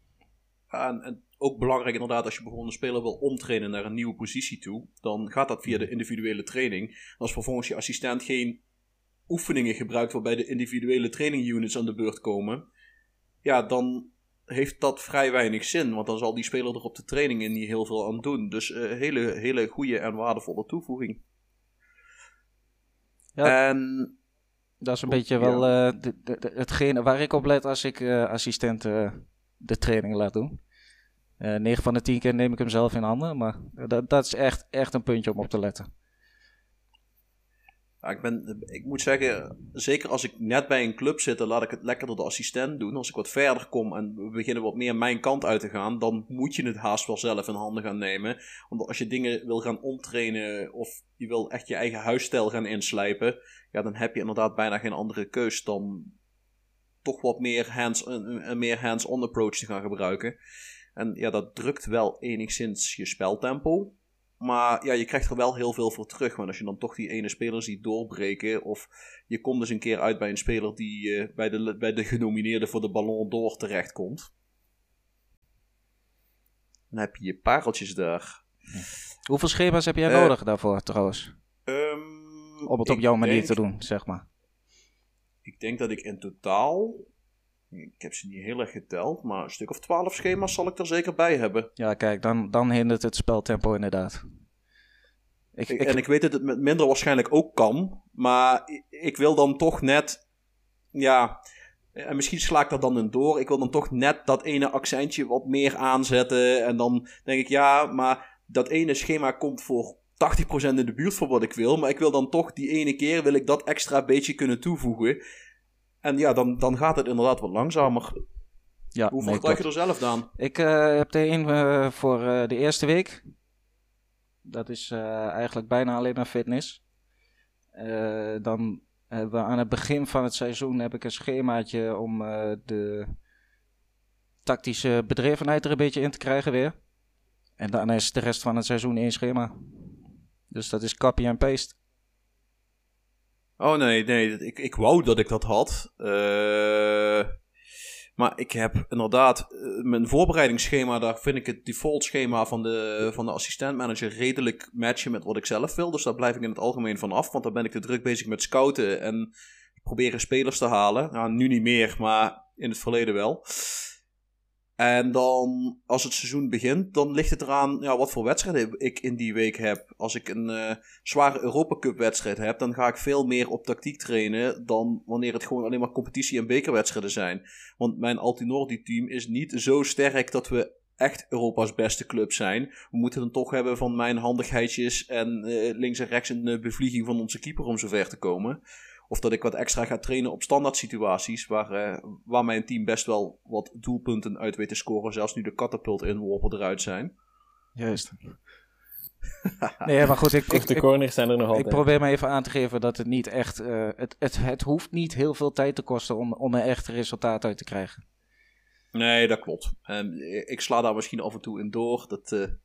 En, en ook belangrijk inderdaad, als je bijvoorbeeld een speler wil omtrainen naar een nieuwe positie toe, dan gaat dat via de individuele training. Als vervolgens je assistent geen oefeningen gebruikt waarbij de individuele training units aan de beurt komen, ja, dan heeft dat vrij weinig zin, want dan zal die speler er op de trainingen niet heel veel aan doen. Dus uh, hele, hele goede en waardevolle toevoeging. Ja. En dat is een beetje wel uh, de, de, de, hetgene waar ik op let als ik uh, assistent uh, de training laat doen. Uh, negen van de tien keer neem ik hem zelf in handen, maar dat, dat is echt, echt een puntje om op te letten. Ja, ik, ben, ik moet zeggen, zeker als ik net bij een club zit, dan laat ik het lekker door de assistent doen. Als ik wat verder kom en we beginnen wat meer mijn kant uit te gaan, dan moet je het haast wel zelf in handen gaan nemen. Want als je dingen wil gaan omtrainen of je wil echt je eigen huisstijl gaan inslijpen, ja, dan heb je inderdaad bijna geen andere keus dan toch wat meer hands, een, een meer hands-on approach te gaan gebruiken. En ja, dat drukt wel enigszins je speltempo. Maar ja, je krijgt er wel heel veel voor terug. Want als je dan toch die ene speler ziet doorbreken, of je komt dus een keer uit bij een speler die uh, bij, de, bij de genomineerde voor de Ballon d'Or terechtkomt. Dan heb je je pareltjes daar. Ja. Hoeveel schema's heb jij uh, nodig daarvoor trouwens? Um, Om het op jouw manier denk, te doen, zeg maar. Ik denk dat ik in totaal... Ik heb ze niet heel erg geteld, maar een stuk of twaalf schema's zal ik er zeker bij hebben. Ja, kijk, dan, dan hindert het speltempo inderdaad. Ik, ik, en ik weet dat het met minder waarschijnlijk ook kan, maar ik wil dan toch net, ja, en misschien sla ik dat dan in door, ik wil dan toch net dat ene accentje wat meer aanzetten. En dan denk ik, ja, maar dat ene schema komt voor tachtig procent in de buurt van wat ik wil, maar ik wil dan toch die ene keer, wil ik dat extra beetje kunnen toevoegen. En ja, dan, dan gaat het inderdaad wat langzamer. Ja, hoeveel nee, krijg je er zelf dan? Ik uh, heb er één uh, voor uh, de eerste week. Dat is uh, eigenlijk bijna alleen maar fitness. Uh, dan hebben we aan het begin van het seizoen heb ik een schemaatje om uh, de tactische bedrevenheid er een beetje in te krijgen weer. En dan is de rest van het seizoen één schema. Dus dat is copy en paste. Oh nee, nee. Ik, ik wou dat ik dat had. Uh, maar ik heb inderdaad... Uh, mijn voorbereidingsschema, daar vind ik het default schema van de, van de assistent manager redelijk matchen met wat ik zelf wil. Dus daar blijf ik in het algemeen van af. Want dan ben ik te druk bezig met scouten en proberen spelers te halen. Nou, nu niet meer, maar in het verleden wel. En dan, als het seizoen begint, dan ligt het eraan ja, wat voor wedstrijden ik in die week heb. Als ik een uh, zware Europa Cup wedstrijd heb, dan ga ik veel meer op tactiek trainen dan wanneer het gewoon alleen maar competitie- en bekerwedstrijden zijn. Want mijn Altinordu team is niet zo sterk dat we echt Europa's beste club zijn. We moeten het dan toch hebben van mijn handigheidjes en uh, links en rechts een uh, bevlieging van onze keeper om zover te komen. Of dat ik wat extra ga trainen op standaard situaties waar, uh, waar mijn team best wel wat doelpunten uit weet te scoren. Zelfs nu de katapultinworpen eruit zijn. Juist. Nee, maar goed. Ik, ik, de corners zijn er nog altijd. Ik probeer me even aan te geven dat het niet echt... Uh, het, het, het hoeft niet heel veel tijd te kosten om, om een echt resultaat uit te krijgen. Nee, dat klopt. Um, ik sla daar misschien af en toe in door. Dat uh... hebben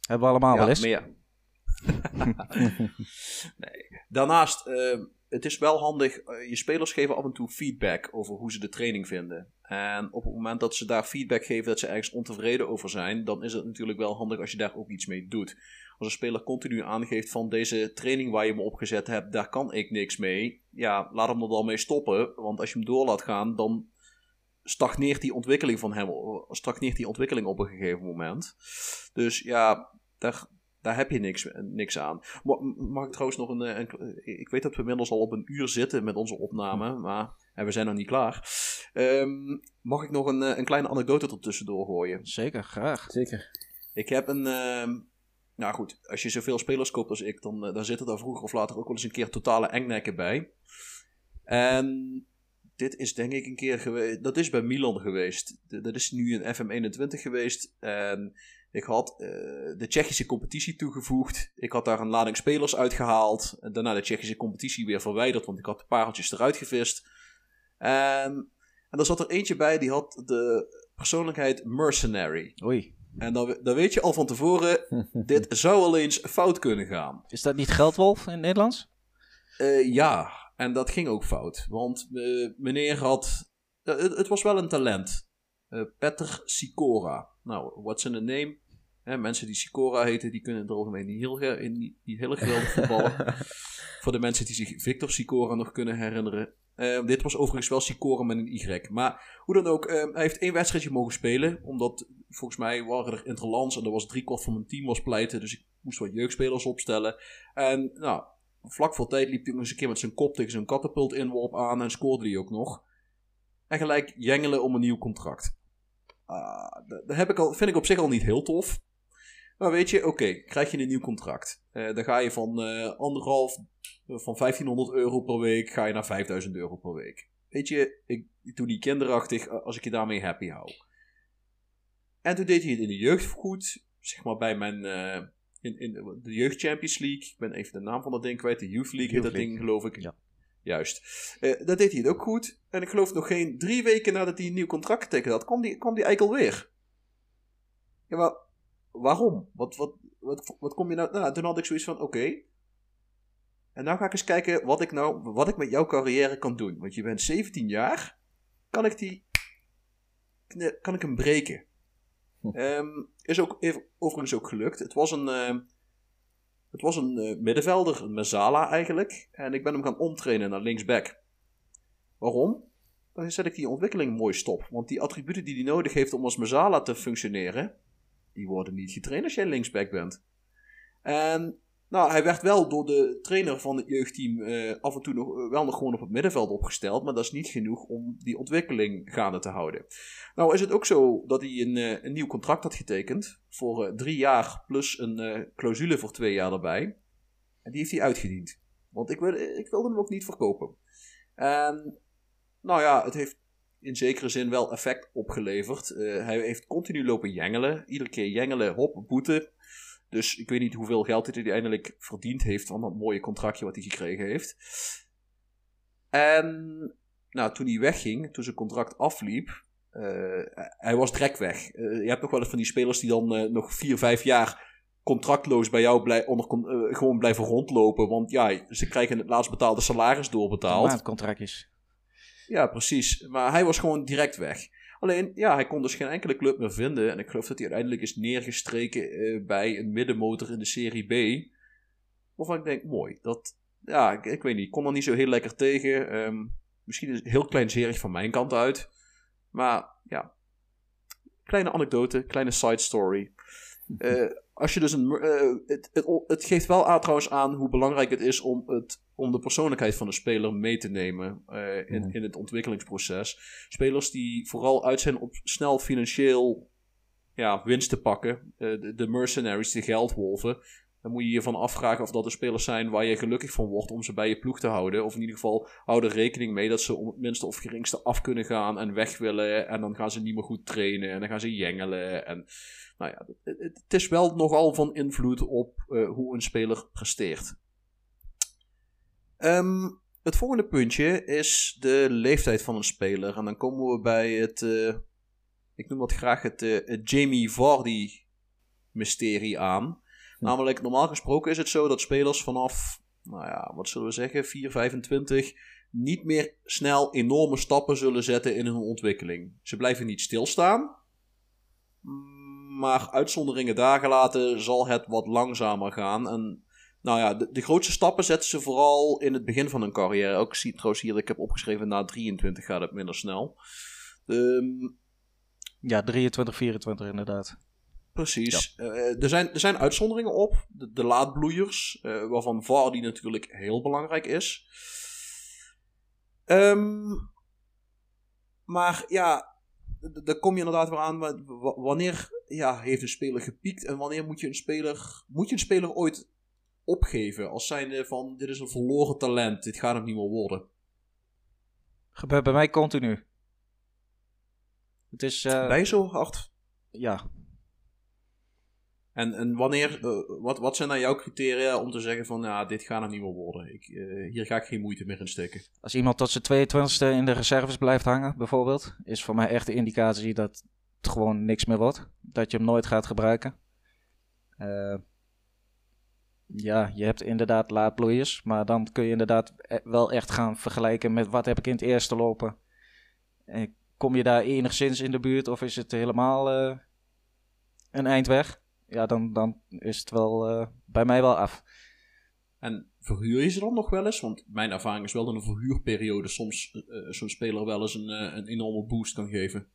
we allemaal ja, wel eens. Ja. Nee. Daarnaast... Uh, Het is wel handig, je spelers geven af en toe feedback over hoe ze de training vinden. En op het moment dat ze daar feedback geven dat ze ergens ontevreden over zijn, dan is het natuurlijk wel handig als je daar ook iets mee doet. Als een speler continu aangeeft van deze training waar je me opgezet hebt, daar kan ik niks mee. Ja, laat hem er dan mee stoppen, want als je hem door laat gaan, dan stagneert die ontwikkeling van hem, stagneert die ontwikkeling op een gegeven moment. Dus ja, daar... Daar heb je niks, niks aan. Mag ik trouwens nog een, een... Ik weet dat we inmiddels al op een uur zitten met onze opname. Maar en we zijn nog niet klaar. Um, mag ik nog een, een kleine anekdote er tussendoor gooien? Zeker, graag. Zeker. Ik heb een... Um, nou goed, als je zoveel spelers koopt als ik... Dan, dan zitten daar vroeger of later ook wel eens een keer totale engnekken bij. En... Dit is denk ik een keer geweest... Dat is bij Milan geweest. Dat is nu een F M eenentwintig geweest. En... Ik had uh, de Tsjechische competitie toegevoegd. Ik had daar een lading spelers uitgehaald. En daarna de Tsjechische competitie weer verwijderd. Want ik had de pareltjes eruit gevist. En, en er zat er eentje bij. Die had de persoonlijkheid mercenary. Oei. En dan, dan weet je al van tevoren. Dit zou wel eens fout kunnen gaan. Is dat niet Geldwolf in het Nederlands? Uh, ja. En dat ging ook fout. Want uh, meneer had... Uh, het, het was wel een talent. Uh, Petr Sikora. Nou, what's in the name? He, mensen die Sikora heten, die kunnen in het algemeen niet heel, in, niet heel geweldig voetballen. Voor de mensen die zich Victor Sikora nog kunnen herinneren. Uh, dit was overigens wel Sikora met een Y. Maar hoe dan ook, uh, hij heeft één wedstrijdje mogen spelen. Omdat volgens mij waren er interlands en er was driekwart van mijn team was pleiten. Dus ik moest wat jeugdspelers opstellen. En nou, vlak voor tijd liep hij nog eens een keer met zijn kop tegen zijn katapultinworp aan. En scoorde hij ook nog. En gelijk jengelen om een nieuw contract. Uh, dat heb ik al, vind ik op zich al niet heel tof. Maar weet je, oké, okay, krijg je een nieuw contract. Uh, dan ga je van uh, anderhalf, uh, van vijftienhonderd euro per week, ga je naar vijfduizend euro per week. Weet je, ik, ik doe die kinderachtig uh, als ik je daarmee happy hou. En toen deed hij het in de jeugd goed. Zeg maar bij mijn, uh, in, in de jeugd Champions League. Ik ben even de naam van dat ding kwijt. De Youth League heet dat ding, geloof ik. Ja. Juist. Uh, dat deed hij het ook goed. En ik geloof nog geen drie weken nadat hij een nieuw contract getekend had, kwam die, kwam die eikel weer. Ja, maar... Waarom? Wat, wat, wat, wat kom je nou... nou? Toen had ik zoiets van, oké. Okay. En nou ga ik eens kijken wat ik nou, wat ik met jouw carrière kan doen. Want je bent zeventien jaar. Kan ik die... Kan ik hem breken? Hm. Um, is ook even, overigens ook gelukt. Het was een... Uh, het was een uh, middenvelder. Een Mazzala eigenlijk. En ik ben hem gaan omtrainen naar linksback. Waarom? Dan zet ik die ontwikkeling mooi stop. Want die attributen die hij nodig heeft om als Mazzala te functioneren... Die worden niet getraind als jij linksback bent. En nou, hij werd wel door de trainer van het jeugdteam uh, af en toe nog, wel nog gewoon op het middenveld opgesteld. Maar dat is niet genoeg om die ontwikkeling gaande te houden. Nou is het ook zo dat hij een, uh, een nieuw contract had getekend. Voor uh, drie jaar plus een uh, clausule voor twee jaar erbij. En die heeft hij uitgediend. Want ik, wil, ik wilde hem ook niet verkopen. En nou ja, het heeft... in zekere zin wel effect opgeleverd. Uh, hij heeft continu lopen jengelen. Iedere keer jengelen, hop, boete. Dus ik weet niet hoeveel geld hij uiteindelijk verdiend heeft van dat mooie contractje wat hij gekregen heeft. En nou, toen hij wegging, toen zijn contract afliep, uh, hij was direct weg. Uh, je hebt nog wel eens van die spelers die dan uh, nog vier, vijf jaar contractloos bij jou blij, onder, uh, gewoon blijven rondlopen. Want ja, ze krijgen het laatst betaalde salaris doorbetaald. Ja, het contract is. Ja, precies. Maar hij was gewoon direct weg. Alleen, ja, hij kon dus geen enkele club meer vinden. En ik geloof dat hij uiteindelijk is neergestreken uh, bij een middenmotor in de Serie B. Waarvan ik denk, mooi. Dat, ja, ik, ik weet niet. Ik kon er niet zo heel lekker tegen. Um, misschien is het heel kleinzerig van mijn kant uit. Maar ja, kleine anekdote, kleine side story. Uh, als je dus een, uh, het, het, het geeft wel aan, trouwens aan hoe belangrijk het is om, het, om de persoonlijkheid van de speler mee te nemen uh, in, in het ontwikkelingsproces. Spelers die vooral uit zijn op snel financieel ja, winst te pakken, uh, de, de mercenaries, de geldwolven, dan moet je je van afvragen of dat de spelers zijn waar je gelukkig van wordt om ze bij je ploeg te houden. Of in ieder geval hou er rekening mee dat ze om het minste of geringste af kunnen gaan en weg willen. En dan gaan ze niet meer goed trainen en dan gaan ze jengelen. En, nou ja, het, het is wel nogal van invloed op uh, hoe een speler presteert. Um, het volgende puntje is de leeftijd van een speler. En dan komen we bij het, uh, ik noem dat graag het, uh, het Jamie Vardy mysterie aan. Namelijk, normaal gesproken is het zo dat spelers vanaf, nou ja, wat zullen we zeggen, vier, vijfentwintig, niet meer snel enorme stappen zullen zetten in hun ontwikkeling. Ze blijven niet stilstaan, maar uitzonderingen daar gelaten zal het wat langzamer gaan. En nou ja, de, de grootste stappen zetten ze vooral in het begin van hun carrière. Ook zie trouwens hier, ik heb opgeschreven, na drieëntwintig gaat het minder snel. Um, ja, drieëntwintig, vierentwintig inderdaad. Precies. Ja. Uh, er, zijn, er zijn uitzonderingen op. De, de laatbloeiers. Uh, waarvan Vardy natuurlijk heel belangrijk is. Um, maar ja, daar kom je inderdaad weer aan. W- wanneer ja, heeft een speler gepiekt? En wanneer moet je een speler, moet je een speler ooit opgeven? Als zijnde van, dit is een verloren talent. Dit gaat hem niet meer worden. Gebeurt bij mij continu. Het is... Uh... Bij zo hard? Ja. En, en wanneer, uh, wat, wat zijn nou jouw criteria om te zeggen van, nou, dit gaat hem niet meer worden. Ik, uh, hier ga ik geen moeite meer in steken. Als iemand tot zijn tweeëntwintigste in de reserves blijft hangen, bijvoorbeeld, is voor mij echt de indicatie dat het gewoon niks meer wordt. Dat je hem nooit gaat gebruiken. Uh, ja, je hebt inderdaad laadbloeiers, maar dan kun je inderdaad wel echt gaan vergelijken met wat heb ik in het eerste lopen. En kom je daar enigszins in de buurt of is het helemaal uh, een eind weg? Ja, dan, dan is het wel uh, bij mij wel af. En verhuur je ze dan nog wel eens? Want mijn ervaring is wel dat een verhuurperiode soms uh, zo'n speler wel eens een, uh, een enorme boost kan geven.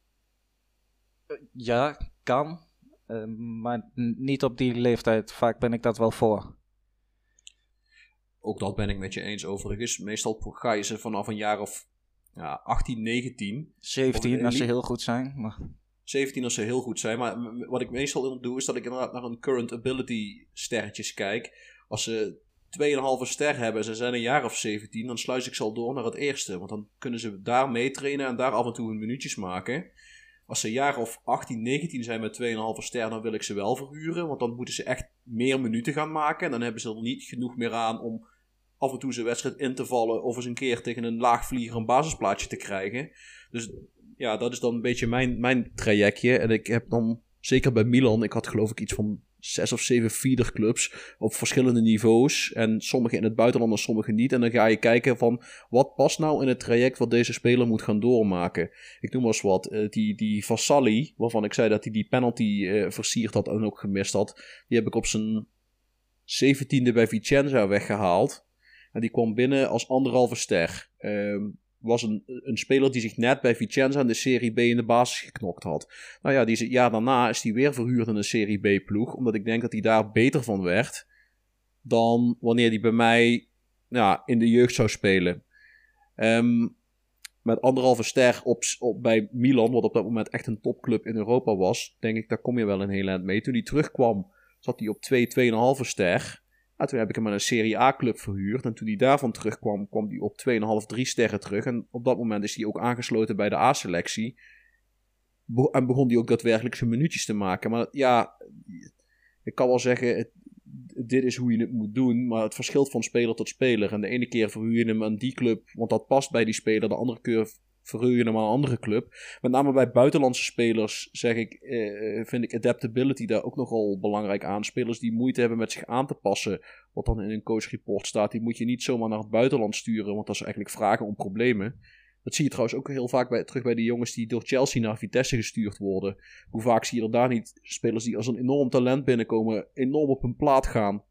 Ja, kan. Uh, maar n- niet op die leeftijd. Vaak ben ik dat wel voor. Ook dat ben ik met je eens overigens. Meestal ga je ze vanaf een jaar of ja, achttien, negentien. zeventien als ze heel goed zijn, maar... zeventien als ze heel goed zijn. Maar wat ik meestal doe is dat ik inderdaad naar hun current ability sterretjes kijk. Als ze twee komma vijf ster hebben en ze zijn een jaar of zeventien, dan sluis ik ze al door naar het eerste. Want dan kunnen ze daar mee trainen en daar af en toe hun minuutjes maken. Als ze een jaar of achttien, negentien zijn met twee komma vijf ster, dan wil ik ze wel verhuren. Want dan moeten ze echt meer minuten gaan maken. En dan hebben ze er niet genoeg meer aan om af en toe zijn wedstrijd in te vallen. Of eens een keer tegen een laagvlieger een basisplaatsje te krijgen. Dus... ja, dat is dan een beetje mijn, mijn trajectje. En ik heb dan, zeker bij Milan, ik had geloof ik iets van zes of zeven feeder clubs op verschillende niveaus. En sommige in het buitenland en sommige niet. En dan ga je kijken van, wat past nou in het traject wat deze speler moet gaan doormaken. Ik noem maar eens wat, uh, die, die Vassalli, waarvan ik zei dat hij die, die penalty uh, versierd had en ook gemist had. Die heb ik op zijn zeventiende bij Vicenza weggehaald. En die kwam binnen als anderhalve ster. Um, was een, een speler die zich net bij Vicenza in de Serie B in de basis geknokt had. Nou ja, die jaar daarna is hij weer verhuurd in een Serie B ploeg, omdat ik denk dat hij daar beter van werd dan wanneer hij bij mij ja, in de jeugd zou spelen. Um, met anderhalve ster op, op, bij Milan, wat op dat moment echt een topclub in Europa was, denk ik, daar kom je wel een heel eind mee. Toen hij terugkwam, zat hij op twee, twee komma vijf ster. En toen heb ik hem aan een Serie A club verhuurd. En toen hij daarvan terugkwam, kwam hij op twee komma vijf, drie sterren terug. En op dat moment is hij ook aangesloten bij de A-selectie. Be- en begon hij ook daadwerkelijk zijn minuutjes te maken. Maar ja, ik kan wel zeggen, het, dit is hoe je het moet doen. Maar het verschilt van speler tot speler. En de ene keer verhuur je hem aan die club, want dat past bij die speler. De andere keer verhuur je normaal een andere club. Met name bij buitenlandse spelers, zeg ik, eh, vind ik adaptability daar ook nogal belangrijk aan. Spelers die moeite hebben met zich aan te passen, wat dan in een coachreport staat, die moet je niet zomaar naar het buitenland sturen, want dat is eigenlijk vragen om problemen. Dat zie je trouwens ook heel vaak bij, terug bij de jongens die door Chelsea naar Vitesse gestuurd worden. Hoe vaak zie je er daar niet spelers die als een enorm talent binnenkomen, enorm op hun plaat gaan.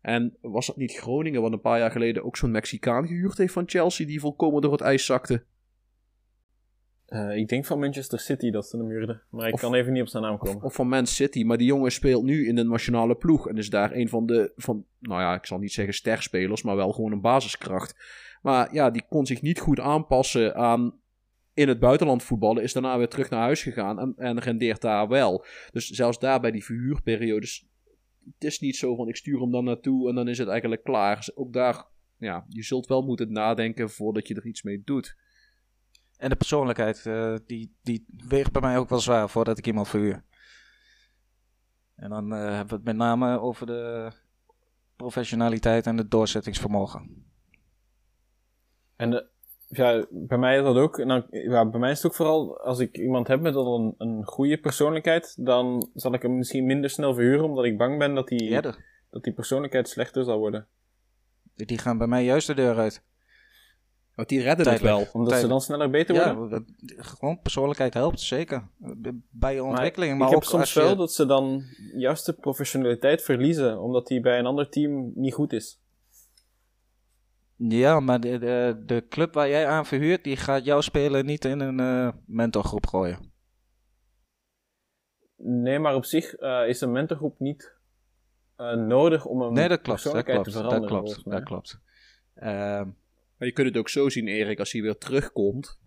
En was dat niet Groningen, wat een paar jaar geleden ook zo'n Mexicaan gehuurd heeft van Chelsea, die volkomen door het ijs zakte? Uh, ik denk van Manchester City dat ze hem huurden, maar ik of, kan even niet op zijn naam komen. Of, of van Man City, maar die jongen speelt nu in de nationale ploeg en is daar een van de, van, nou ja, ik zal niet zeggen sterspelers, maar wel gewoon een basiskracht. Maar ja, die kon zich niet goed aanpassen aan in het buitenland voetballen, is daarna weer terug naar huis gegaan en, en rendeert daar wel. Dus zelfs daar bij die verhuurperiodes, het is niet zo van ik stuur hem dan naartoe en dan is het eigenlijk klaar. Dus ook daar, ja, je zult wel moeten nadenken voordat je er iets mee doet. En de persoonlijkheid, uh, die, die weegt bij mij ook wel zwaar voordat ik iemand verhuur. En dan uh, hebben we het met name over de professionaliteit en het doorzettingsvermogen. En de, ja, bij mij is dat ook. Nou, ja, bij mij is het ook vooral, als ik iemand heb met al een, een goede persoonlijkheid, dan zal ik hem misschien minder snel verhuren, omdat ik bang ben dat die, ja, de... dat die persoonlijkheid slechter zal worden. Die gaan bij mij juist de deur uit. Want die redden tijdelijk het wel. Omdat tijdelijk ze dan sneller beter worden? Ja, gewoon persoonlijkheid helpt, zeker. Bij je ontwikkeling. Maar, maar ik ook heb soms wel je... dat ze dan juist de professionaliteit verliezen, omdat die bij een ander team niet goed is. Ja, maar de, de, de club waar jij aan verhuurt, die gaat jouw speler niet in een uh, mentorgroep gooien. Nee, maar op zich uh, is een mentorgroep niet uh, nodig om een nee, dat klopt, persoonlijkheid dat klopt, te veranderen. Dat klopt, dat klopt. Uh, Maar je kunt het ook zo zien, Erik, als hij weer terugkomt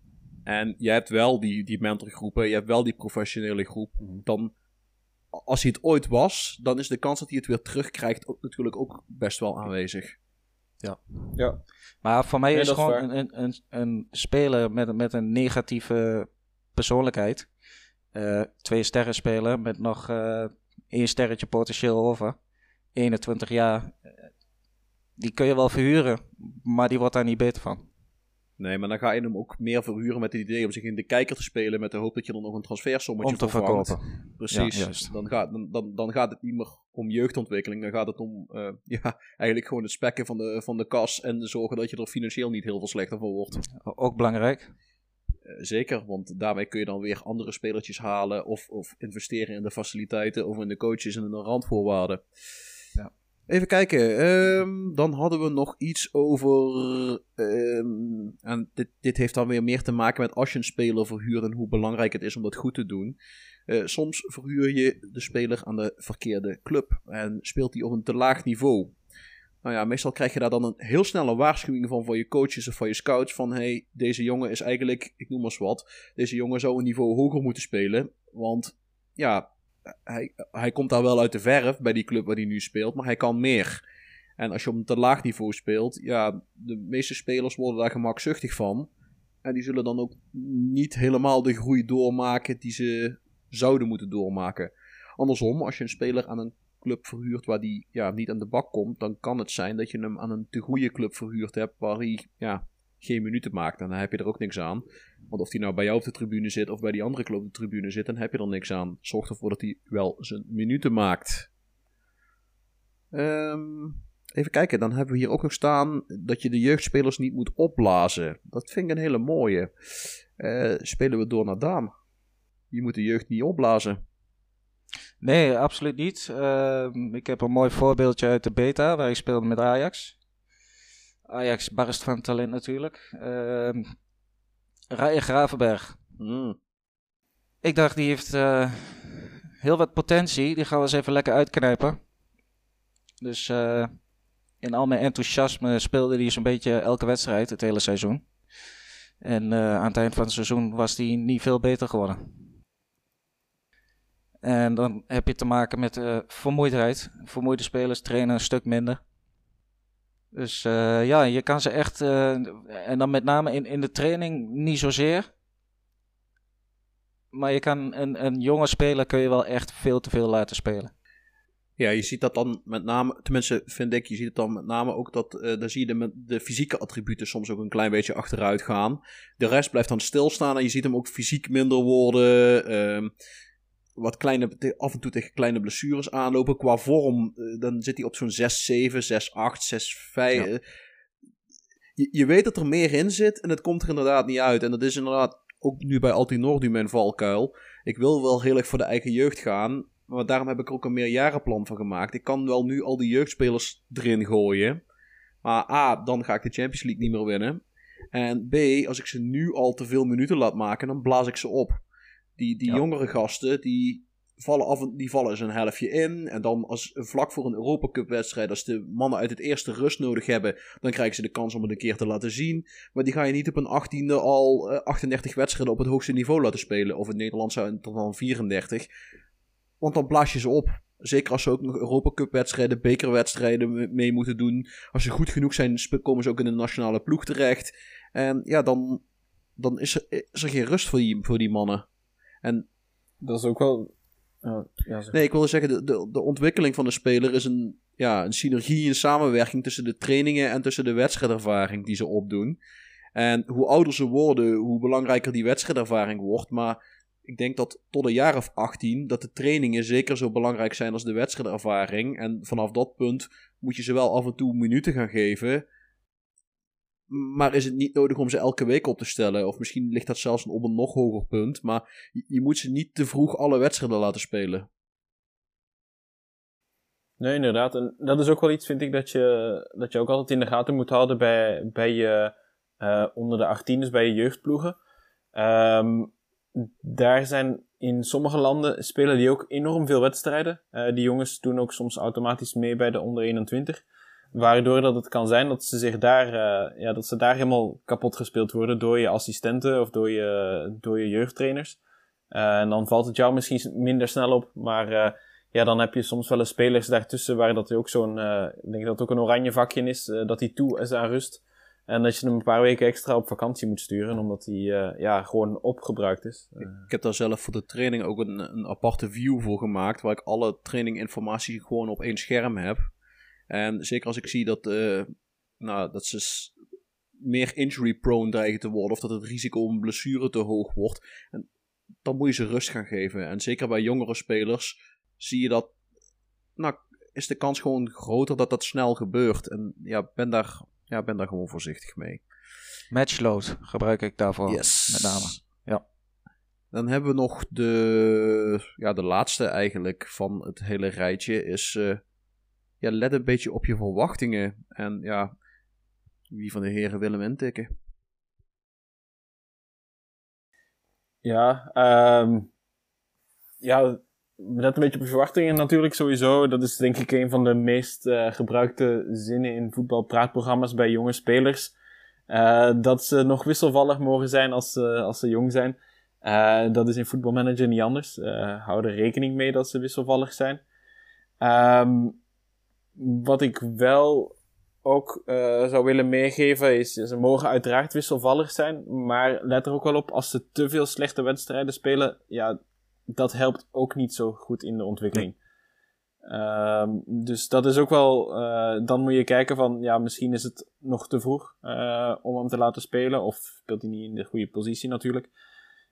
en je hebt wel die, die mentorgroepen, je hebt wel die professionele groep, dan, als hij het ooit was, dan is de kans dat hij het weer terugkrijgt ook, natuurlijk ook best wel aanwezig. Ja. Ja. Maar voor mij nee, is gewoon is een, een, een speler met, met een negatieve persoonlijkheid, uh, twee sterren speler met nog uh, één sterretje potentieel over, eenentwintig jaar... Die kun je wel verhuren, maar die wordt daar niet beter van. Nee, maar dan ga je hem ook meer verhuren met het idee om zich in de kijker te spelen, met de hoop dat je dan nog een transfersommetje om te vervangt. Verkopen. Precies, ja, dan, gaat, dan, dan, dan gaat het niet meer om jeugdontwikkeling. Dan gaat het om uh, ja, eigenlijk gewoon het spekken van de, van de kas en zorgen dat je er financieel niet heel veel slechter van wordt. Ook belangrijk. Uh, zeker, want daarmee kun je dan weer andere spelertjes halen of, of investeren in de faciliteiten of in de coaches en in de randvoorwaarden. Ja. Even kijken, um, dan hadden we nog iets over, um, en dit, dit heeft dan weer meer te maken met als je een speler verhuurt en hoe belangrijk het is om dat goed te doen. Uh, soms verhuur je de speler aan de verkeerde club en speelt die op een te laag niveau. Nou ja, meestal krijg je daar dan een heel snelle waarschuwing van van je coaches of van je scouts van hé, hey, deze jongen is eigenlijk, ik noem maar eens wat, deze jongen zou een niveau hoger moeten spelen, want ja... Hij, hij komt daar wel uit de verf bij die club waar hij nu speelt, maar hij kan meer. En als je op een te laag niveau speelt, ja, de meeste spelers worden daar gemakzuchtig van. En die zullen dan ook niet helemaal de groei doormaken die ze zouden moeten doormaken. Andersom, als je een speler aan een club verhuurt waar die ja, niet aan de bak komt, dan kan het zijn dat je hem aan een te goede club verhuurd hebt waar hij ja, geen minuten maakt. En dan heb je er ook niks aan. Want of die nou bij jou op de tribune zit of bij die andere club op de tribune zit, dan heb je er niks aan. Zorg ervoor dat hij wel zijn minuten maakt. Um, even kijken, dan hebben we hier ook nog staan dat je de jeugdspelers niet moet opblazen. Dat vind ik een hele mooie. Uh, spelen we door naar Daan. Je moet de jeugd niet opblazen. Nee, absoluut niet. Uh, ik heb een mooi voorbeeldje uit de beta waar ik speelde met Ajax. Ajax barst van talent natuurlijk. Uh, Ryan Gravenberg. Mm. Ik dacht, die heeft uh, heel wat potentie. Die gaan we eens even lekker uitknijpen. Dus uh, in al mijn enthousiasme speelde hij zo'n beetje elke wedstrijd het hele seizoen. En uh, aan het eind van het seizoen was hij niet veel beter geworden. En dan heb je te maken met uh, vermoeidheid. Vermoeide spelers trainen een stuk minder. Dus uh, ja, je kan ze echt, uh, en dan met name in, in de training niet zozeer. Maar je kan een, een jonge speler kun je wel echt veel te veel laten spelen. Ja, je ziet dat dan met name, tenminste vind ik, je ziet het dan met name ook dat, uh, daar zie je de, de fysieke attributen soms ook een klein beetje achteruit gaan. De rest blijft dan stilstaan en je ziet hem ook fysiek minder worden, uh, wat kleine, af en toe tegen kleine blessures aanlopen. Qua vorm, uh, dan zit hij op zo'n zes zeven, zes acht, zes vijf. Ja. Je, je weet dat er meer in zit en het komt er inderdaad niet uit. En dat is inderdaad ook nu bij Altinordu mijn valkuil. Ik wil wel heel erg voor de eigen jeugd gaan. Maar daarom heb ik er ook een meerjarenplan van gemaakt. Ik kan wel nu al die jeugdspelers erin gooien. Maar A, dan ga ik de Champions League niet meer winnen. En B, als ik ze nu al te veel minuten laat maken, dan blaas ik ze op. Die, die ja. jongere gasten, die vallen, af, die vallen eens een helftje in. En dan als vlak voor een Europa Cup wedstrijd, als de mannen uit het eerste rust nodig hebben, dan krijgen ze de kans om het een keer te laten zien. Maar die ga je niet op een achttiende al uh, achtendertig wedstrijden op het hoogste niveau laten spelen. Of in Nederland zijn het dan vierendertig. Want dan blaas je ze op. Zeker als ze ook nog Europa Cup wedstrijden, bekerwedstrijden mee moeten doen. Als ze goed genoeg zijn, komen ze ook in de nationale ploeg terecht. En ja, dan, dan is, er, is er geen rust voor die, voor die mannen. En dat is ook wel... Uh, ja, zeg. Nee, ik wilde zeggen, de, de, de ontwikkeling van de speler is een, ja, een synergie, een samenwerking tussen de trainingen en tussen de wedstrijdervaring die ze opdoen. En hoe ouder ze worden, hoe belangrijker die wedstrijdervaring wordt, maar... Ik denk dat tot een jaar of achttien dat de trainingen zeker zo belangrijk zijn als de wedstrijdervaring. En vanaf dat punt moet je ze wel af en toe minuten gaan geven. Maar is het niet nodig om ze elke week op te stellen? Of misschien ligt dat zelfs op een nog hoger punt. Maar je moet ze niet te vroeg alle wedstrijden laten spelen. Nee, inderdaad. En dat is ook wel iets, vind ik, dat je, dat je ook altijd in de gaten moet houden bij, bij je uh, onder de achttieners, bij je jeugdploegen. Ehm... Um, Daar zijn in sommige landen spelen die ook enorm veel wedstrijden. Uh, die jongens doen ook soms automatisch mee bij de onder eenentwintig. Waardoor dat het kan zijn dat ze zich daar, uh, ja, dat ze daar helemaal kapot gespeeld worden door je assistenten of door je, door je jeugdtrainers. Uh, en dan valt het jou misschien minder snel op. Maar uh, ja, dan heb je soms wel eens spelers daartussen waar dat ook zo'n, uh, ik denk dat het ook een oranje vakje is, uh, dat die toe is aan rust. En dat je hem een paar weken extra op vakantie moet sturen, omdat hij uh, ja, gewoon opgebruikt is. Uh. Ik heb daar zelf voor de training ook een, een aparte view voor gemaakt, waar ik alle traininginformatie gewoon op één scherm heb. En zeker als ik zie dat, uh, nou, dat ze s- meer injury prone dreigen te worden, of dat het risico om blessure te hoog wordt, en dan moet je ze rust gaan geven. En zeker bij jongere spelers zie je dat, nou, is de kans gewoon groter dat dat snel gebeurt. En ja, ben daar... Ja, ben daar gewoon voorzichtig mee. Matchload gebruik ik daarvoor, yes. Met name. Ja. Dan hebben we nog de, ja, de laatste eigenlijk van het hele rijtje. Is, uh, ja, let een beetje op je verwachtingen. En ja, wie van de heren wil hem intikken? Ja, um, ja, let een beetje op je verwachtingen natuurlijk sowieso. Dat is denk ik een van de meest uh, gebruikte zinnen in voetbalpraatprogramma's bij jonge spelers. Uh, dat ze nog wisselvallig mogen zijn als, uh, als ze jong zijn. Uh, dat is in voetbalmanager niet anders. Uh, hou er rekening mee dat ze wisselvallig zijn. Um, wat ik wel ook uh, zou willen meegeven is, ze mogen uiteraard wisselvallig zijn. Maar let er ook wel op, als ze te veel slechte wedstrijden spelen... ja. Dat helpt ook niet zo goed in de ontwikkeling. Nee. Um, dus dat is ook wel... Uh, dan moet je kijken van... Ja, misschien is het nog te vroeg uh, om hem te laten spelen. Of speelt hij niet in de goede positie natuurlijk.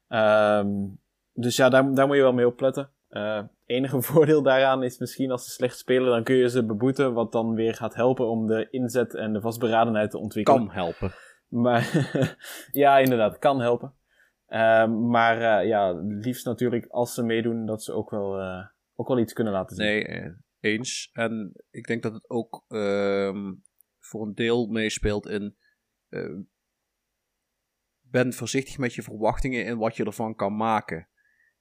Um, dus ja, daar, daar moet je wel mee opletten. Uh, enige voordeel daaraan is misschien als ze slecht spelen... Dan kun je ze beboeten. Wat dan weer gaat helpen om de inzet en de vastberadenheid te ontwikkelen. Kan helpen. Maar ja, inderdaad. Kan helpen. Uh, maar uh, ja, liefst natuurlijk als ze meedoen dat ze ook wel, uh, ook wel iets kunnen laten zien. Nee, eens. En ik denk dat het ook uh, voor een deel meespeelt in... Uh, ben voorzichtig met je verwachtingen en wat je ervan kan maken.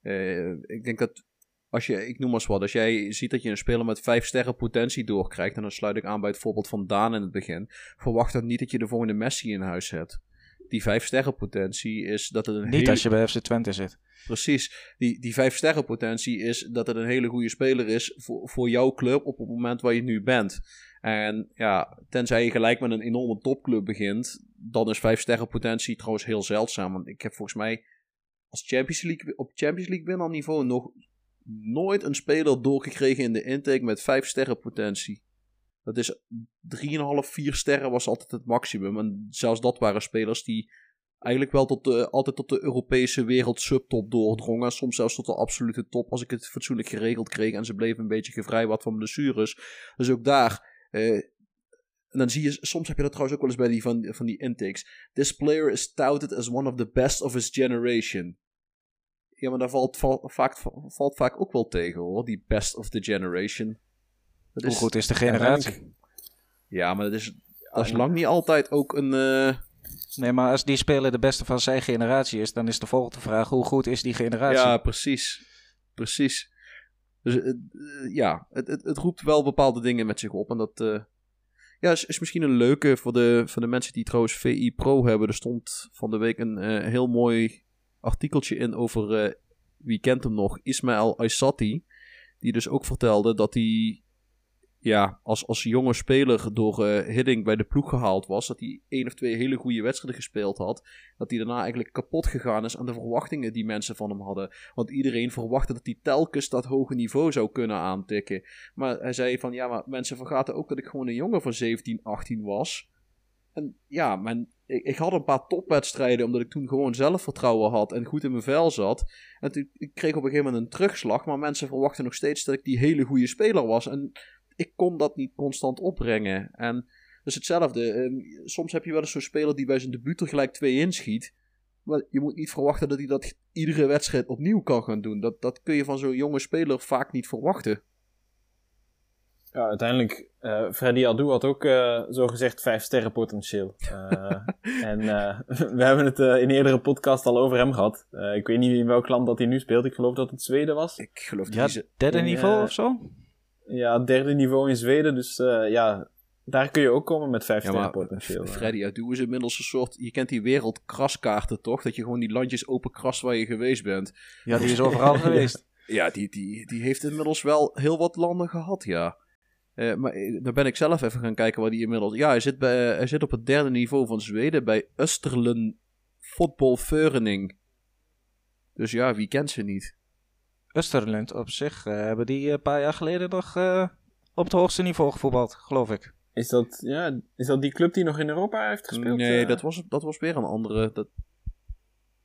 Uh, ik denk dat, als je, ik noem maar eens wat, als jij ziet dat je een speler met vijf sterren potentie doorkrijgt... en dan sluit ik aan bij het voorbeeld van Daan in het begin... verwacht dan niet dat je de volgende Messi in huis hebt. Die vijf sterren potentie is dat het een Niet hele... als je bij F C Twente zit. Precies. Die, die vijf sterren potentie is dat het een hele goede speler is voor, voor jouw club op het moment waar je nu bent. En ja, tenzij je gelijk met een enorme topclub begint, dan is vijf sterren potentie trouwens heel zeldzaam. Want ik heb volgens mij als Champions League, op Champions League winnen niveau nog nooit een speler doorgekregen in de intake met vijf sterren potentie. Dat is drie komma vijf, vier sterren was altijd het maximum. En zelfs dat waren spelers die eigenlijk wel tot de, altijd tot de Europese wereld subtop doordrongen. Soms zelfs tot de absolute top als ik het fatsoenlijk geregeld kreeg. En ze bleven een beetje gevrijwaard van blessures. Dus ook daar... Eh, en dan zie je, soms heb je dat trouwens ook wel eens bij die van, van die intakes. This player is touted as one of the best of his generation. Ja, maar daar valt, valt, vaak, valt vaak ook wel tegen hoor, die best of the generation. Dat Hoe is, goed is de generatie? Rank. Ja, maar dat is, dat is lang niet altijd ook een... Uh... Nee, maar als die speler de beste van zijn generatie is, dan is de volgende vraag, hoe goed is die generatie? Ja, precies. Precies. Dus uh, uh, ja, het, het, het roept wel bepaalde dingen met zich op en dat... Uh... Ja, is, is misschien een leuke voor de, voor de mensen die trouwens V I Pro hebben. Er stond van de week een uh, heel mooi artikeltje in over, uh, wie kent hem nog, Ismaël Aissati. Die dus ook vertelde dat hij ja, als, als jonge speler door uh, Hiddink bij de ploeg gehaald was. Dat hij één of twee hele goede wedstrijden gespeeld had. Dat hij daarna eigenlijk kapot gegaan is aan de verwachtingen die mensen van hem hadden. Want iedereen verwachtte dat hij telkens dat hoge niveau zou kunnen aantikken. Maar hij zei van ja, maar mensen vergaten ook dat ik gewoon een jongen van zeventien, achttien was. En ja, men, ik, ik had een paar topwedstrijden omdat ik toen gewoon zelfvertrouwen had en goed in mijn vel zat. En toen, ik kreeg op een gegeven moment een terugslag. Maar mensen verwachten nog steeds dat ik die hele goede speler was. En... ik kon dat niet constant opbrengen. En dus hetzelfde. Um, soms heb je wel eens zo'n speler die bij zijn debuut er gelijk twee inschiet. Maar je moet niet verwachten dat hij dat iedere wedstrijd opnieuw kan gaan doen. Dat, dat kun je van zo'n jonge speler vaak niet verwachten. Ja, uiteindelijk. Uh, Freddy Adu had ook uh, zogezegd vijf sterren potentieel. Uh, en uh, we hebben het uh, in eerdere podcast al over hem gehad. Uh, ik weet niet in welk land dat hij nu speelt. Ik geloof dat het Zweden was. Ik geloof dat ja, hij... derde in, niveau uh, of zo? Ja, derde niveau in Zweden, dus uh, ja, daar kun je ook komen met vijf sterren potentieel. Freddy Adu is inmiddels een soort, je kent die wereldkraskaarten toch? Dat je gewoon die landjes open krast waar je geweest bent. Ja, die is overal geweest. Ja, die, die, die heeft inmiddels wel heel wat landen gehad, ja. Uh, maar dan ben ik zelf even gaan kijken waar die inmiddels... Ja, hij zit, bij, hij zit op het derde niveau van Zweden bij Österlen Voetbal Förening. Dus ja, wie kent ze niet? Österlund op zich uh, hebben die een paar jaar geleden nog uh, op het hoogste niveau gevoetbald, geloof ik. Is dat, ja, is dat die club die nog in Europa heeft gespeeld? Nee, uh? dat, was, dat was weer een andere. Dat...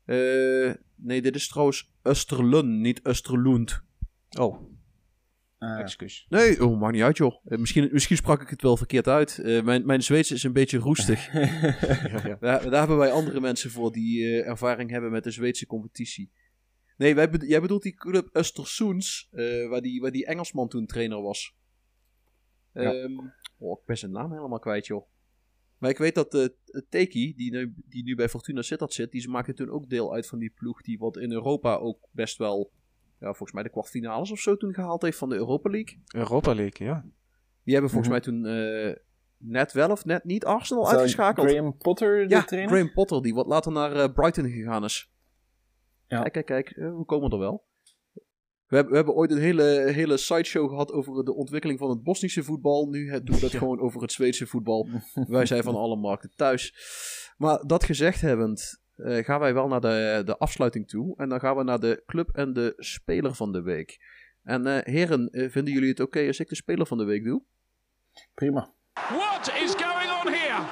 Uh, nee, dit is trouwens Österlund, niet Österlund. Oh, uh. excuus. Nee, oh, maakt niet uit joh. Uh, misschien, misschien sprak ik het wel verkeerd uit. Uh, mijn, mijn Zweeds is een beetje roestig. ja, ja. Daar, daar hebben wij andere mensen voor die uh, ervaring hebben met de Zweedse competitie. Nee, wij bedo- jij bedoelt die club Östersunds, uh, waar, die, waar die Engelsman toen trainer was. Ja. Um, oh, ik ben zijn naam helemaal kwijt, joh. Maar ik weet dat uh, Teki, die nu, die nu bij Fortuna Sittard zit, die maakte toen ook deel uit van die ploeg die wat in Europa ook best wel, ja, volgens mij de kwartfinales of zo toen gehaald heeft van de Europa League. Europa League, ja. Die hebben volgens mm-hmm. mij toen... Uh, Net wel of net niet Arsenal Zou uitgeschakeld. Graham Potter, de ja, trainer? Ja, Graham Potter, die wat later naar uh, Brighton gegaan is. Ja. Kijk, kijk, kijk, we komen er wel. We hebben, we hebben ooit een hele, hele sideshow gehad over de ontwikkeling van het Bosnische voetbal. Nu doen we dat ja. gewoon over het Zweedse voetbal. Wij zijn van alle markten thuis. Maar dat gezegd hebbend, uh, gaan wij wel naar de, de afsluiting toe. En dan gaan we naar de club en de speler van de week. En uh, heren, uh, vinden jullie het oké okay als ik de speler van de week doe? Prima. What is going on here?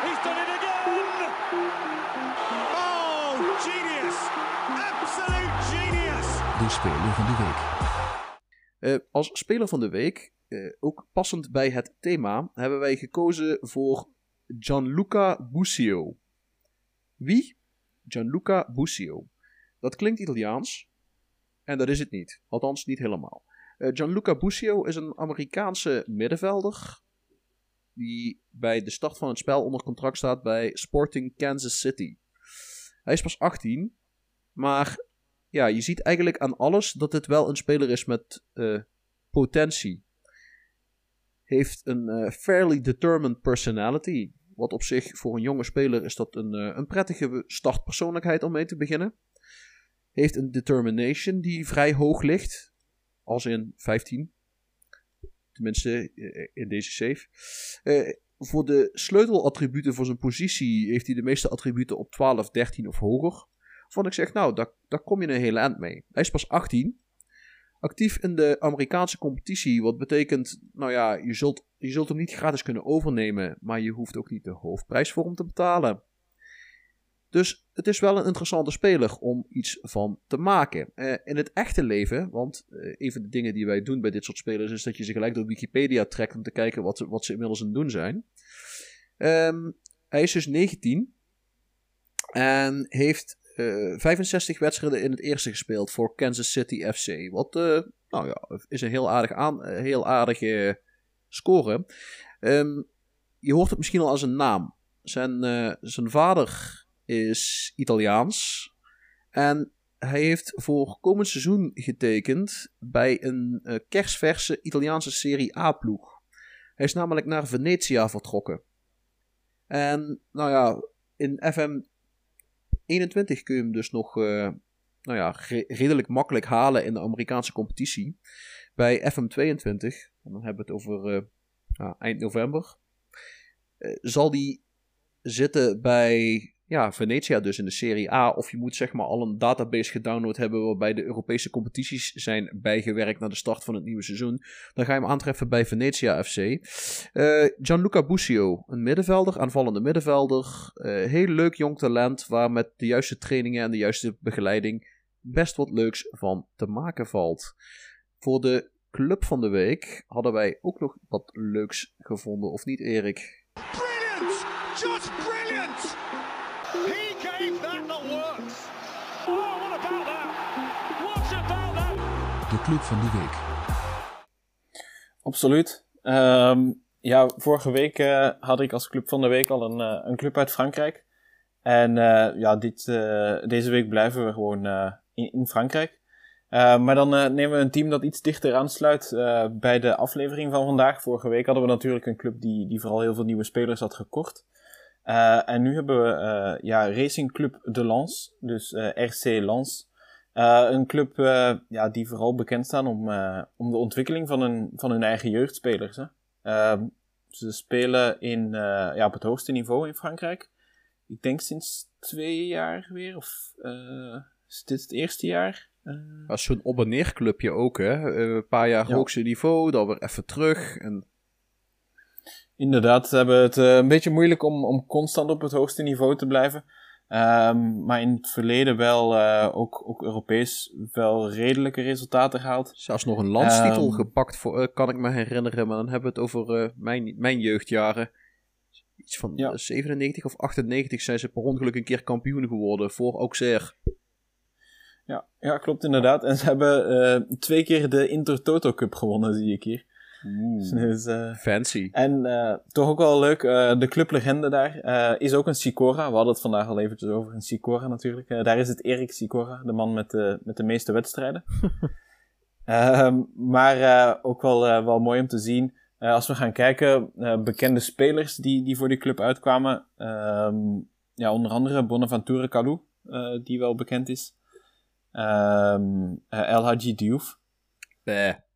He's done it again! Oh, genius! De speler van de week. Uh, als speler van de week, uh, ook passend bij het thema, hebben wij gekozen voor Gianluca Busio. Wie? Gianluca Busio. Dat klinkt Italiaans en dat is het niet. Althans, niet helemaal. Uh, Gianluca Busio is een Amerikaanse middenvelder die bij de start van het spel onder contract staat bij Sporting Kansas City. Hij is pas achttien, maar... ja, je ziet eigenlijk aan alles dat het wel een speler is met uh, potentie. Heeft een uh, fairly determined personality. Wat op zich voor een jonge speler is dat een, uh, een prettige startpersoonlijkheid om mee te beginnen. Heeft een determination die vrij hoog ligt. Als in vijftien. Tenminste uh, in deze save. Uh, voor de sleutelattributen voor zijn positie heeft hij de meeste attributen op twaalf, dertien of hoger. Vond ik zeg, nou, daar, daar kom je een hele eind mee. Hij is pas achttien. actief in de Amerikaanse competitie. Wat betekent, nou ja, je zult, je zult hem niet gratis kunnen overnemen. Maar je hoeft ook niet de hoofdprijs voor hem te betalen. Dus het is wel een interessante speler om iets van te maken. Uh, in het echte leven, want uh, een van de dingen die wij doen bij dit soort spelers is dat je ze gelijk door Wikipedia trekt om te kijken wat, wat ze inmiddels aan het doen zijn. Um, hij is dus negentien en heeft uh, vijfenzestig wedstrijden in het eerste gespeeld voor Kansas City F C. Wat uh, nou ja, is een heel aardig aan, heel aardige score. Um, je hoort het misschien al aan zijn naam. Zijn, uh, zijn vader is Italiaans. En hij heeft voor komend seizoen getekend bij een uh, kersverse Italiaanse Serie A-ploeg. Hij is namelijk naar Venezia vertrokken. En nou ja, in F M eenentwintig kun je hem dus nog uh, nou ja, re- redelijk makkelijk halen in de Amerikaanse competitie. Bij F M tweeëntwintig, en dan hebben we het over uh, nou, eind november, uh, zal die zitten bij... Ja, Venezia dus in de Serie A. Of je moet zeg maar al een database gedownload hebben waarbij de Europese competities zijn bijgewerkt naar de start van het nieuwe seizoen. Dan ga je hem aantreffen bij Venezia F C. Uh, Gianluca Busio, een middenvelder, aanvallende middenvelder. Uh, heel leuk jong talent waar met de juiste trainingen en de juiste begeleiding best wat leuks van te maken valt. Voor de club van de week hadden wij ook nog wat leuks gevonden, of niet, Erik? Brilliant! Just brilliant! He gave that the works. Oh, what about that? What about that? De club van de week. Absoluut. Um, ja, vorige week uh, had ik als club van de week al een, uh, een club uit Frankrijk. En uh, ja, dit, uh, deze week blijven we gewoon uh, in, in Frankrijk. Uh, maar dan uh, nemen we een team dat iets dichter aansluit uh, bij de aflevering van vandaag. Vorige week hadden we natuurlijk een club die, die vooral heel veel nieuwe spelers had gekocht. Uh, en nu hebben we uh, ja, Racing Club de Lens, dus uh, R C Lens. Uh, een club uh, ja, die vooral bekend staan om, uh, om de ontwikkeling van hun, van hun eigen jeugdspelers. Hè. Uh, ze spelen in, uh, ja, op het hoogste niveau in Frankrijk. Ik denk sinds twee jaar weer, of uh, is dit het eerste jaar? Uh... Dat is zo'n op- en neerclubje ook, hè? Uh, een paar jaar ja. hoogste niveau, dan weer even terug en... Inderdaad, ze hebben het uh, een beetje moeilijk om, om constant op het hoogste niveau te blijven. Um, maar in het verleden wel, uh, ook, ook Europees, wel redelijke resultaten gehaald. Zelfs nog een landstitel um, gepakt, voor, uh, kan ik me herinneren. Maar dan hebben we het over uh, mijn, mijn jeugdjaren. Iets van ja. zevenennegentig of achtennegentig zijn ze per ongeluk een keer kampioen geworden voor Auxerre. Ja, ja, klopt inderdaad. En ze hebben uh, twee keer de Intertoto Cup gewonnen, zie ik hier. Oeh, dus, uh, fancy. En uh, toch ook wel leuk, uh, de clublegende daar uh, is ook een Sikora. We hadden het vandaag al eventjes over een Sikora natuurlijk. Uh, daar is het Erik Sikora, de man met de, met de meeste wedstrijden. uh, maar uh, ook wel, uh, wel mooi om te zien. Uh, als we gaan kijken, uh, bekende spelers die, die voor die club uitkwamen. Uh, ja, onder andere Bonaventure Kalou, uh, die wel bekend is. Uh, El Hadji Diouf. Bäh.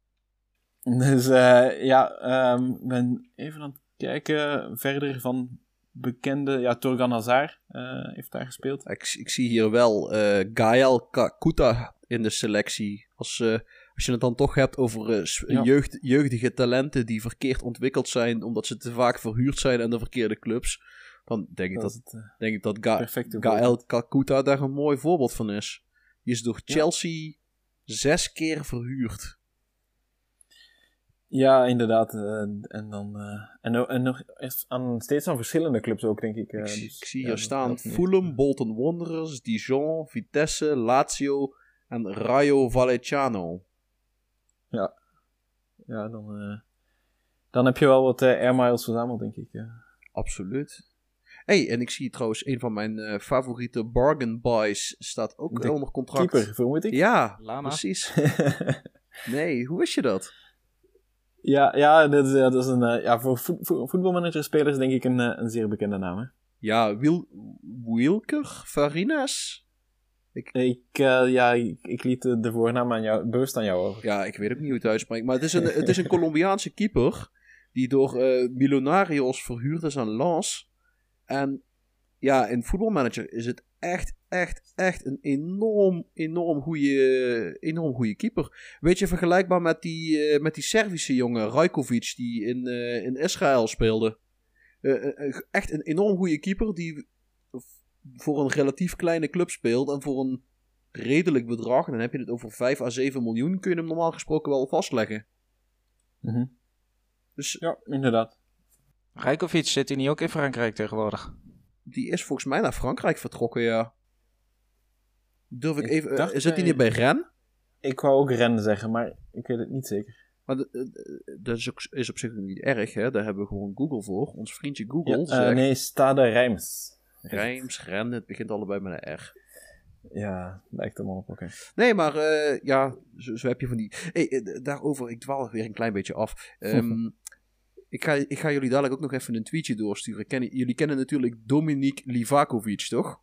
Dus uh, ja, ik um, ben even aan het kijken verder van bekende, ja, Torgan Hazard uh, heeft daar gespeeld. Ik, ik zie hier wel uh, Gael Kakuta in de selectie. Als, uh, als je het dan toch hebt over uh, ja. jeugd, jeugdige talenten die verkeerd ontwikkeld zijn omdat ze te vaak verhuurd zijn aan de verkeerde clubs, dan denk dat ik dat, het, uh, denk ik dat Ga- Gael Kakuta daar een mooi voorbeeld van is. Die is door Chelsea ja. zes keer verhuurd. Ja, inderdaad. Uh, en dan uh, en, en nog aan, steeds aan verschillende clubs ook, denk ik. Uh, ik, dus, ik zie hier ja, staan Fulham, Bolton Wanderers, Dijon, Vitesse, Lazio en Rayo Vallecano. Ja, ja dan, uh, dan heb je wel wat uh, air miles verzameld, denk ik. Uh. Absoluut. Hey, en ik zie trouwens een van mijn uh, favoriete bargain buys staat ook de onder contract. Keeper, vermoed ik? Ja, Lama. Precies. Nee, hoe wist je dat? Ja, ja, dat is, dat is een, ja, voor voetbalmanagerspelers denk ik een, een zeer bekende naam. Hè? Ja, Wil, Wilker Farines? Ik, ik, uh, ja, ik, ik liet de voornaam aan jou, bewust aan jou over. Ja, ik weet ook niet hoe het uitspreekt. Maar het is een, het is een Colombiaanse keeper die door uh, Millonarios verhuurd is aan Lens. En ja, in voetbalmanager is het echt, echt, echt een enorm, enorm goede enorm goede keeper. Weet je, vergelijkbaar met die, uh, met die Servische jongen, Rajkovic, die in, uh, in Israël speelde. Uh, echt een enorm goede keeper die voor een relatief kleine club speelt en voor een redelijk bedrag, en dan heb je het over vijf à zeven miljoen, kun je hem normaal gesproken wel vastleggen. Mm-hmm. Dus, ja, inderdaad. Rajkovic, zit hij niet ook in Frankrijk tegenwoordig? Die is volgens mij naar Frankrijk vertrokken, ja. Durf ik, ik even... Dacht, uh, zit hij niet bij Rennes? Ik wou ook Rennes zeggen, maar ik weet het niet zeker. Maar de, de, de, dat is, ook, is op zich niet erg, hè? Daar hebben we gewoon Google voor. Ons vriendje Google. Ja, zegt, uh, nee, Stade Reims. Reims, Rennes, het begint allebei met een R. Ja, lijkt hem op, oké. Okay. Nee, maar uh, ja, zo, zo heb je van die... Hey, daarover, ik dwaal weer een klein beetje af. Um, ik, ga, ik ga jullie dadelijk ook nog even een tweetje doorsturen. Kennen, jullie kennen natuurlijk Dominique Livakovic, toch?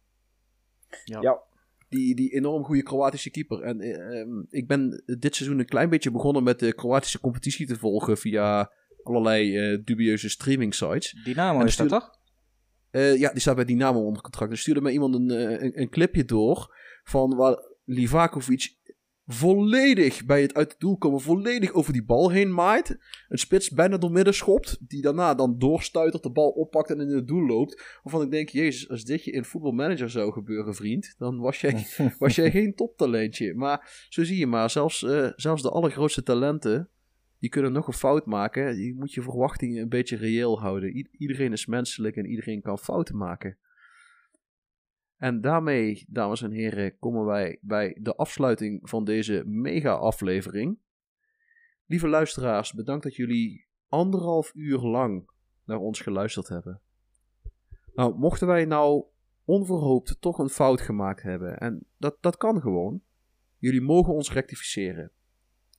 Ja. ja. Die, die enorm goede Kroatische keeper. En um, ik ben dit seizoen een klein beetje begonnen met de Kroatische competitie te volgen via allerlei uh, dubieuze streaming sites. Dynamo is dat toch? Uh, ja, die staat bij Dynamo onder contract. Dus stuurde mij iemand een, een, een clipje door van waar Livakovic volledig bij het uit het doel komen, volledig over die bal heen maait. Een spits bijna doormidden schopt, die daarna dan doorstuitert, de bal oppakt en in het doel loopt. Waarvan ik denk, jezus, als dit je in voetbalmanager zou gebeuren, vriend, dan was jij, was jij geen toptalentje. Maar zo zie je maar, zelfs, uh, zelfs de allergrootste talenten, die kunnen nog een fout maken. Je moet je verwachtingen een beetje reëel houden. I- iedereen is menselijk en iedereen kan fouten maken. En daarmee, dames en heren, komen wij bij de afsluiting van deze mega-aflevering. Lieve luisteraars, bedankt dat jullie anderhalf uur lang naar ons geluisterd hebben. Nou, mochten wij nou onverhoopt toch een fout gemaakt hebben, en dat, dat kan gewoon, jullie mogen ons rectificeren.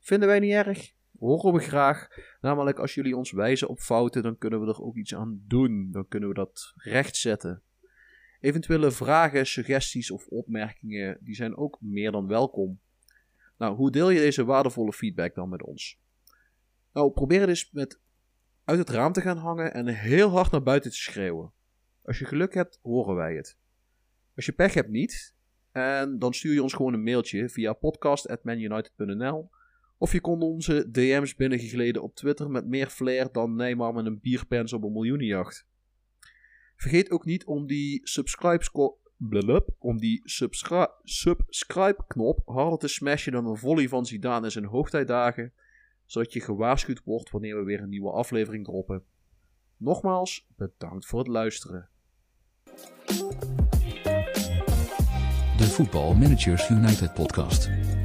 Vinden wij niet erg? Horen we graag. Namelijk, als jullie ons wijzen op fouten, dan kunnen we er ook iets aan doen. Dan kunnen we dat rechtzetten. Eventuele vragen, suggesties of opmerkingen, die zijn ook meer dan welkom. Nou, hoe deel je deze waardevolle feedback dan met ons? Nou, probeer dus met uit het raam te gaan hangen en heel hard naar buiten te schreeuwen. Als je geluk hebt, horen wij het. Als je pech hebt, niet. En dan stuur je ons gewoon een mailtje via podcast at manunited dot n l. Of je kon onze D M's binnengegleden op Twitter met meer flair dan Neymar met een bierpens op een miljoenenjacht. Vergeet ook niet om die subscribe sco- blub, om die subscri- subscribe knop harder te smashen dan een volley van Zidane in zijn hoogtijdagen, zodat je gewaarschuwd wordt wanneer we weer een nieuwe aflevering droppen. Nogmaals, bedankt voor het luisteren. De Voetbal Managers United podcast.